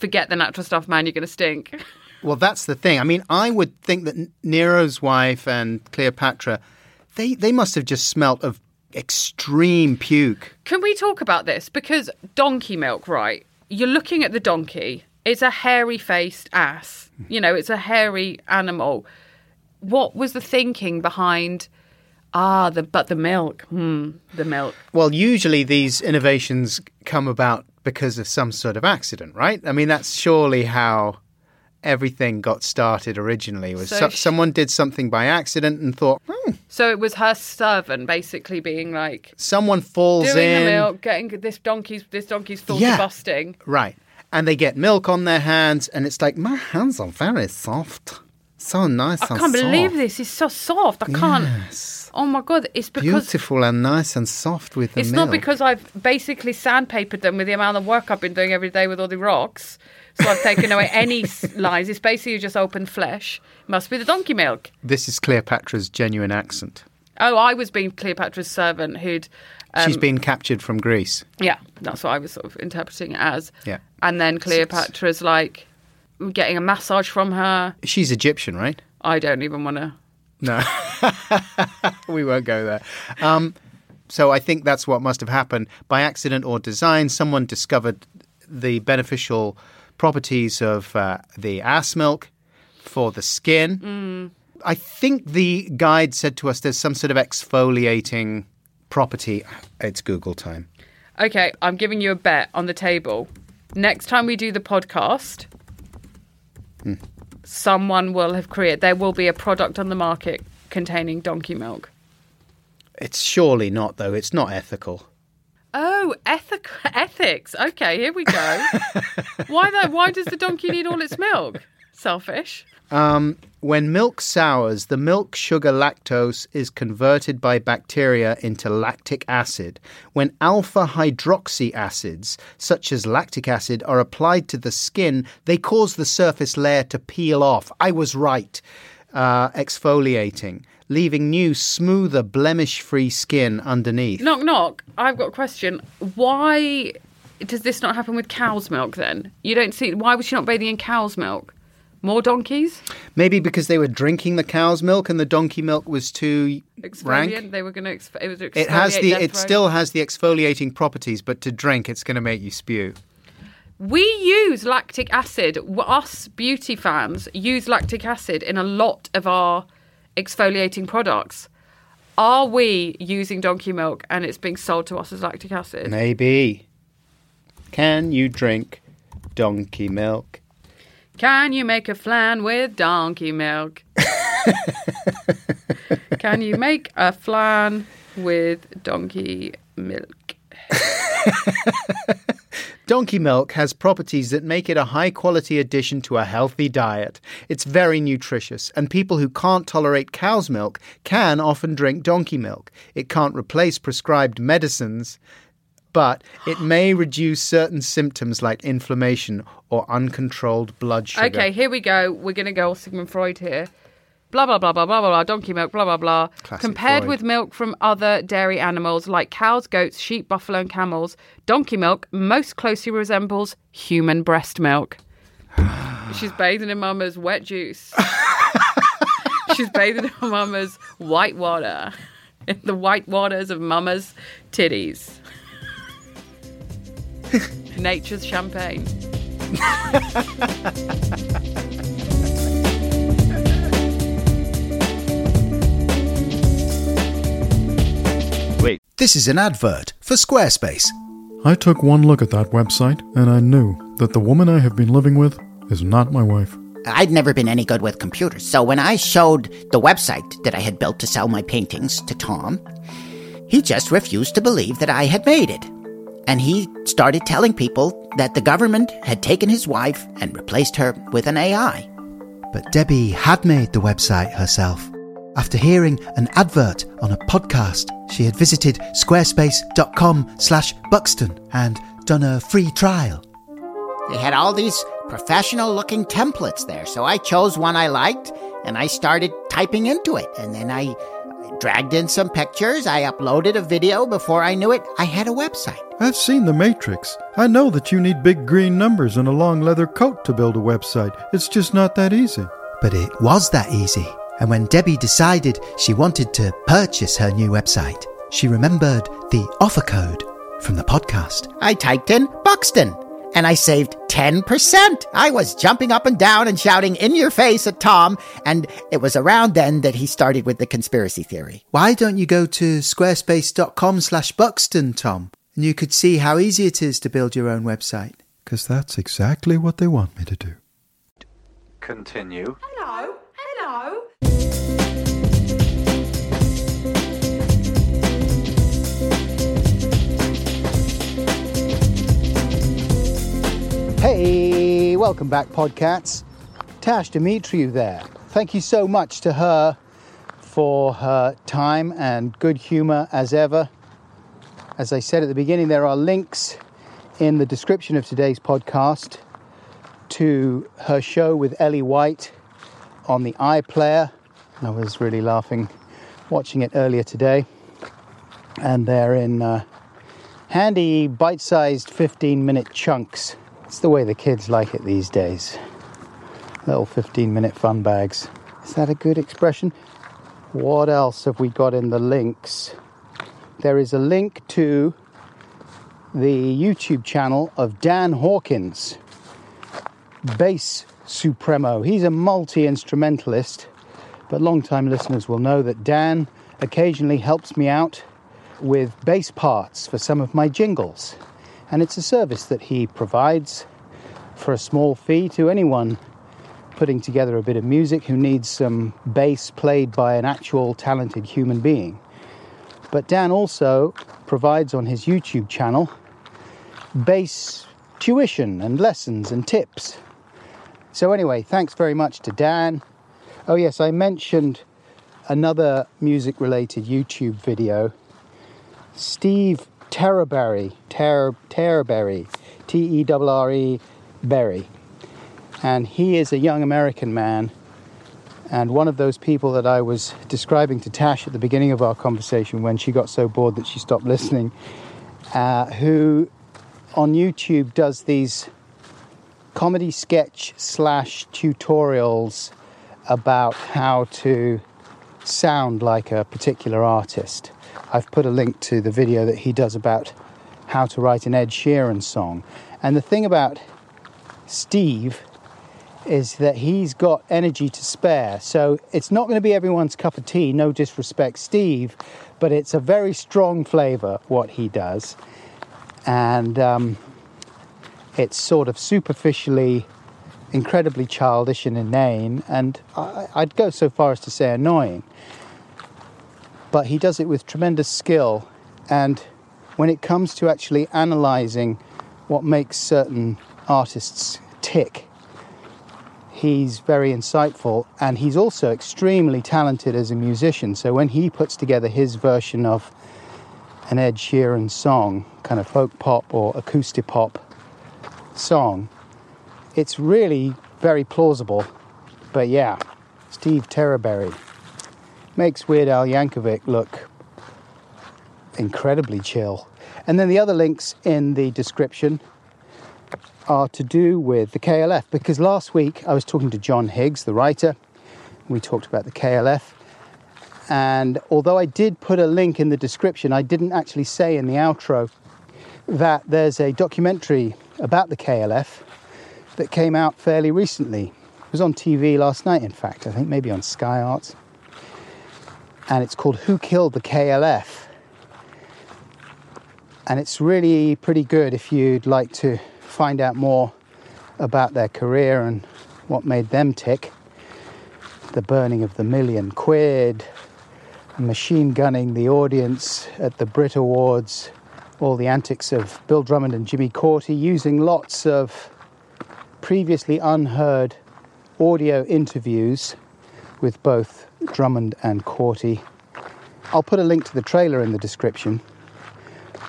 Forget the natural stuff, man. You're going to stink. Well, that's the thing. I mean, I would think that Nero's wife and Cleopatra, they, they must have just smelt of extreme puke. Can we talk about this? Because donkey milk, right? You're looking at the donkey. It's a hairy-faced ass. You know, it's a hairy animal. What was the thinking behind, ah, the but the milk, hmm, the milk? Well, usually these innovations come about because of some sort of accident, right? I mean, that's surely how... Everything got started originally was so so, she, someone did something by accident and thought. Hmm. So it was her servant basically being like, someone falls doing in, the milk, getting this donkey's this donkey's filter yeah, busting, right? And they get milk on their hands, and it's like my hands are very soft, so nice. I and can't soft. believe this. It's so soft. I can't. Yes. Oh my God! It's because beautiful and nice and soft with the it's milk. It's not because I've basically sandpapered them with the amount of work I've been doing every day with all the rocks. So I've taken away any lies. It's basically just open flesh. Must be the donkey milk. This is Cleopatra's genuine accent. Oh, I was being Cleopatra's servant who'd... Um, She's been captured from Greece. Yeah, that's what I was sort of interpreting it as. Yeah. And then Cleopatra's like getting a massage from her. She's Egyptian, right? I don't even want to... No. We won't go there. Um, so I think that's what must have happened. By accident or design, someone discovered the beneficial... properties of uh, the ass milk for the skin. Mm. I think the guide said to us there's some sort of exfoliating property. It's Google time. Okay, I'm giving you a bet on the table. Next time we do the podcast, mm. someone will have created... There will be a product on the market containing donkey milk. It's surely not, though. It's not ethical. Oh, ethic- ethics. Okay, here we go. Why that? Why does the donkey need all its milk? Selfish. Um, when milk sours, the milk sugar lactose is converted by bacteria into lactic acid. When alpha hydroxy acids, such as lactic acid, are applied to the skin, they cause the surface layer to peel off. I was right. uh, exfoliating, leaving new, smoother, blemish-free skin underneath. Knock, knock. I've got a question. Why does this not happen with cow's milk then? You don't see... Why was she not bathing in cow's milk? More donkeys? Maybe because they were drinking the cow's milk and the donkey milk was too exfoliant. Rank. They were going exf- to exfoliate. It has the. It throat. Still has the exfoliating properties, but to drink, it's going to make you spew. We use lactic acid. Us beauty fans use lactic acid in a lot of our exfoliating products. Are we using donkey milk and it's being sold to us as lactic acid? Maybe. Can you drink donkey milk? Can you make a flan with donkey milk? Can you make a flan with donkey milk? Donkey milk has properties that make it a high-quality addition to a healthy diet. It's very nutritious, and people who can't tolerate cow's milk can often drink donkey milk. It can't replace prescribed medicines, but it may reduce certain symptoms like inflammation or uncontrolled blood sugar. Okay, here we go. We're going to go all Sigmund Freud here. Blah, blah, blah, blah, blah, blah, donkey milk, blah, blah, blah. Classic Compared Freud. With milk from other dairy animals like cows, goats, sheep, buffalo and camels, donkey milk most closely resembles human breast milk. She's bathing in mama's wet juice. She's bathing in mama's white water. In the white waters of mama's titties. Nature's champagne. Wait, this is an advert for Squarespace. I took one look at that website and I knew that the woman I have been living with is not my wife. I'd never been any good with computers, so when I showed the website that I had built to sell my paintings to Tom, he just refused to believe that I had made it. And he started telling people that the government had taken his wife and replaced her with an A I. But Debbie had made the website herself. After hearing an advert on a podcast, she had visited squarespace.com slash Buxton and done a free trial. They had all these professional-looking templates there, so I chose one I liked and I started typing into it. And then I dragged in some pictures, I uploaded a video. Before I knew it, I had a website. I've seen The Matrix. I know that you need big green numbers and a long leather coat to build a website. It's just not that easy. But it was that easy. And when Debbie decided she wanted to purchase her new website, she remembered the offer code from the podcast. I typed in Buxton, and I saved ten percent. I was jumping up and down and shouting in your face at Tom, and it was around then that he started with the conspiracy theory. Why don't you go to squarespace.com slash Buxton, Tom, and you could see how easy it is to build your own website? Because that's exactly what they want me to do. Continue. Hello, hello. Hey, welcome back, Podcats. Tash Demetriou there. Thank you so much to her for her time and good humour as ever. As I said at the beginning, there are links in the description of today's podcast to her show with Ellie White on the iPlayer. I was really laughing watching it earlier today. And they're in uh, handy bite-sized fifteen-minute chunks. It's the way the kids like it these days. Little fifteen-minute fun bags. Is that a good expression? What else have we got in the links? There is a link to the YouTube channel of Dan Hawkins, Bass Supremo. He's a multi-instrumentalist, but long-time listeners will know that Dan occasionally helps me out with bass parts for some of my jingles. And it's a service that he provides for a small fee to anyone putting together a bit of music who needs some bass played by an actual talented human being. But Dan also provides on his YouTube channel bass tuition and lessons and tips. So anyway, thanks very much to Dan. Oh yes, I mentioned another music-related YouTube video. Steve Terreberry, Ter Terreberry, T E R R E Berry, and he is a young American man And one of those people that I was describing to Tash at the beginning of our conversation when she got so bored that she stopped listening, uh, who on YouTube does these comedy sketch slash tutorials about how to sound like a particular artist. I've put a link to the video that he does about how to write an Ed Sheeran song. And the thing about Steve is that he's got energy to spare. So it's not going to be everyone's cup of tea, no disrespect, Steve, but it's a very strong flavour, what he does. And um, it's sort of superficially, incredibly childish and inane, and I, I'd go so far as to say annoying. But he does it with tremendous skill. And when it comes to actually analysing what makes certain artists tick, he's very insightful, and he's also extremely talented as a musician. So when he puts together his version of an Ed Sheeran song, kind of folk pop or acoustic pop song, it's really very plausible. But yeah, Steve Terreberry makes Weird Al Yankovic look incredibly chill. And then the other links in the description are to do with the K L F, because last week I was talking to John Higgs, the writer. We talked about the K L F, and although I did put a link in the description, I didn't actually say in the outro that there's a documentary about the K L F that came out fairly recently. It was on T V last night, in fact, I think maybe on Sky Arts, and it's called Who Killed the K L F, and it's really pretty good if you'd like to find out more about their career and what made them tick. The burning of the million quid, machine gunning the audience at the Brit Awards, all the antics of Bill Drummond and Jimmy Corti, using lots of previously unheard audio interviews with both Drummond and Corti. I'll put a link to the trailer in the description,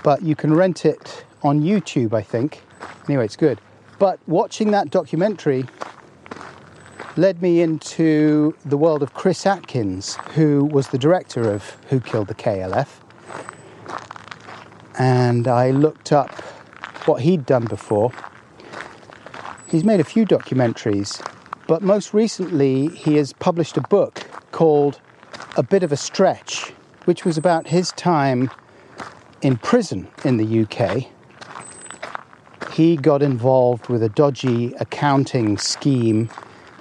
but you can rent it on YouTube, I think. Anyway, it's good. But watching that documentary led me into the world of Chris Atkins, who was the director of Who Killed the K L F. And I looked up what he'd done before. He's made a few documentaries, but most recently he has published a book called A Bit of a Stretch, which was about his time in prison in the U K. He got involved with a dodgy accounting scheme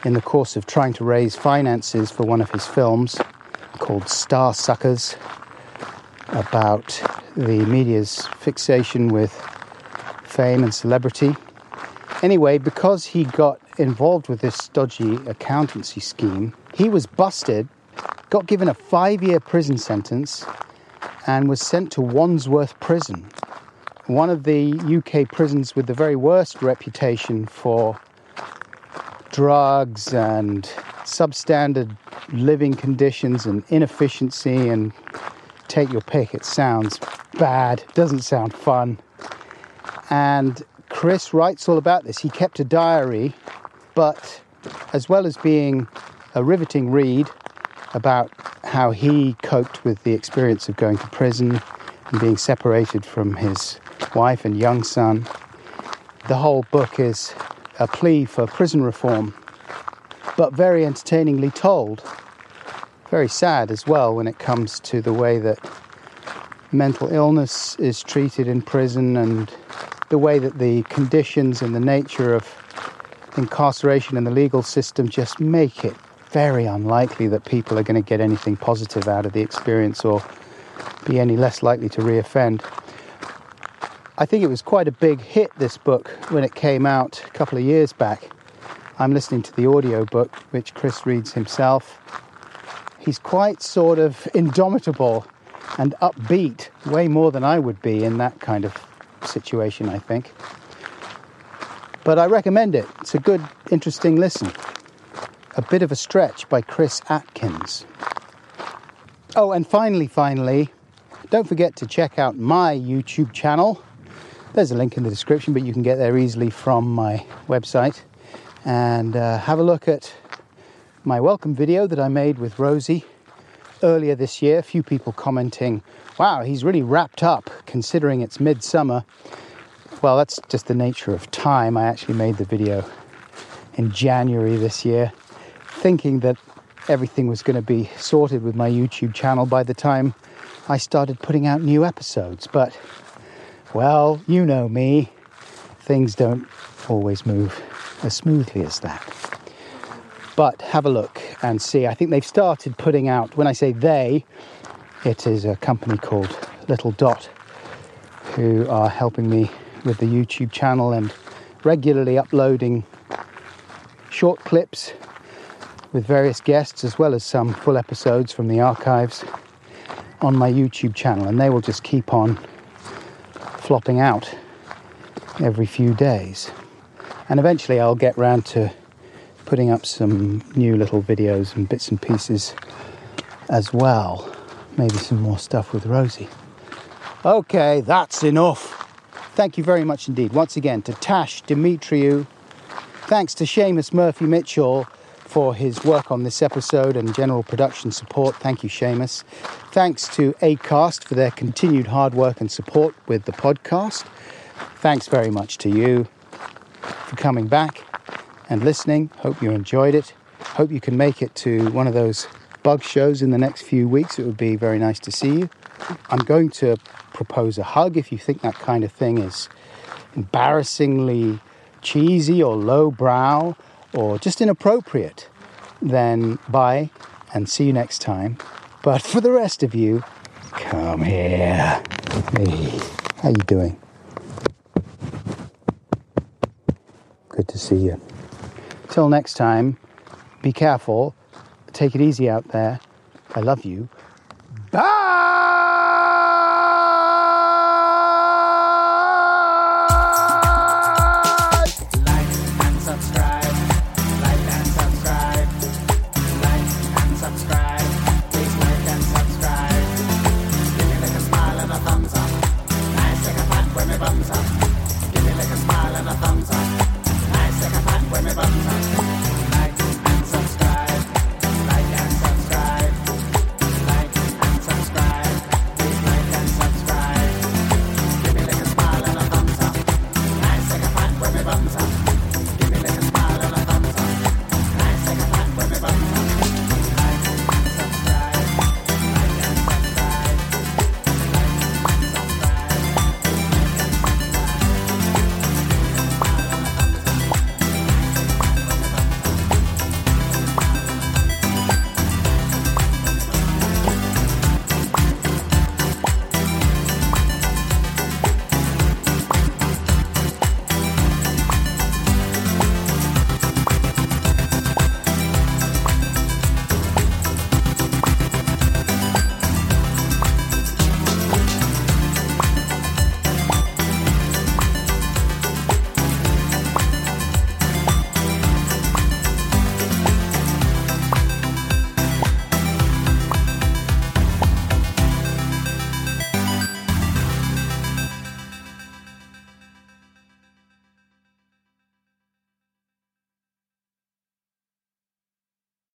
in the course of trying to raise finances for one of his films called Star Suckers, about the media's fixation with fame and celebrity. Anyway, because he got involved with this dodgy accountancy scheme, he was busted, got given a five-year prison sentence, and was sent to Wandsworth Prison, one of the U K prisons with the very worst reputation for drugs and substandard living conditions and inefficiency and take your pick. It sounds bad, doesn't sound fun. And Chris writes all about this. He kept a diary, but as well as being a riveting read about how he coped with the experience of going to prison and being separated from his wife and young son, the whole book is a plea for prison reform, but very entertainingly told. Very sad as well when it comes to the way that mental illness is treated in prison, and the way that the conditions and the nature of incarceration in the legal system just make it very unlikely that people are going to get anything positive out of the experience or be any less likely to reoffend. I think it was quite a big hit, this book, when it came out a couple of years back. I'm listening to the audiobook, which Chris reads himself. He's quite sort of indomitable and upbeat, way more than I would be in that kind of situation, I think. But I recommend it. It's a good, interesting listen. A Bit of a Stretch by Chris Atkins. Oh, and finally, finally, don't forget to check out my YouTube channel. There's a link in the description, but you can get there easily from my website. And uh, have a look at my welcome video that I made with Rosie earlier this year. A few people commenting, wow, he's really wrapped up considering it's midsummer. Well, that's just the nature of time. I actually made the video in January this year, thinking that everything was going to be sorted with my YouTube channel by the time I started putting out new episodes. But, well, you know me, things don't always move as smoothly as that. But have a look and see. I think they've started putting out, when I say they, it is a company called Little Dot who are helping me with the YouTube channel and regularly uploading short clips with various guests, as well as some full episodes from the archives on my YouTube channel, and they will just keep on flopping out every few days. And eventually I'll get round to putting up some new little videos and bits and pieces as well. Maybe some more stuff with Rosie. Okay, that's enough. Thank you very much indeed. Once again, to Tash Demetriou. Thanks to Seamus Murphy Mitchell for his work on this episode and general production support. Thank you, Seamus. Thanks to Acast for their continued hard work and support with the podcast. Thanks very much to you for coming back and listening. Hope you enjoyed it. Hope you can make it to one of those bug shows in the next few weeks. It would be very nice to see you. I'm going to propose a hug if you think that kind of thing is embarrassingly cheesy or lowbrow or just inappropriate, then bye and see you next time. But for the rest of you, come here. Hey, how you doing? Good to see you. Till next time, be careful. Take it easy out there. I love you. Bye!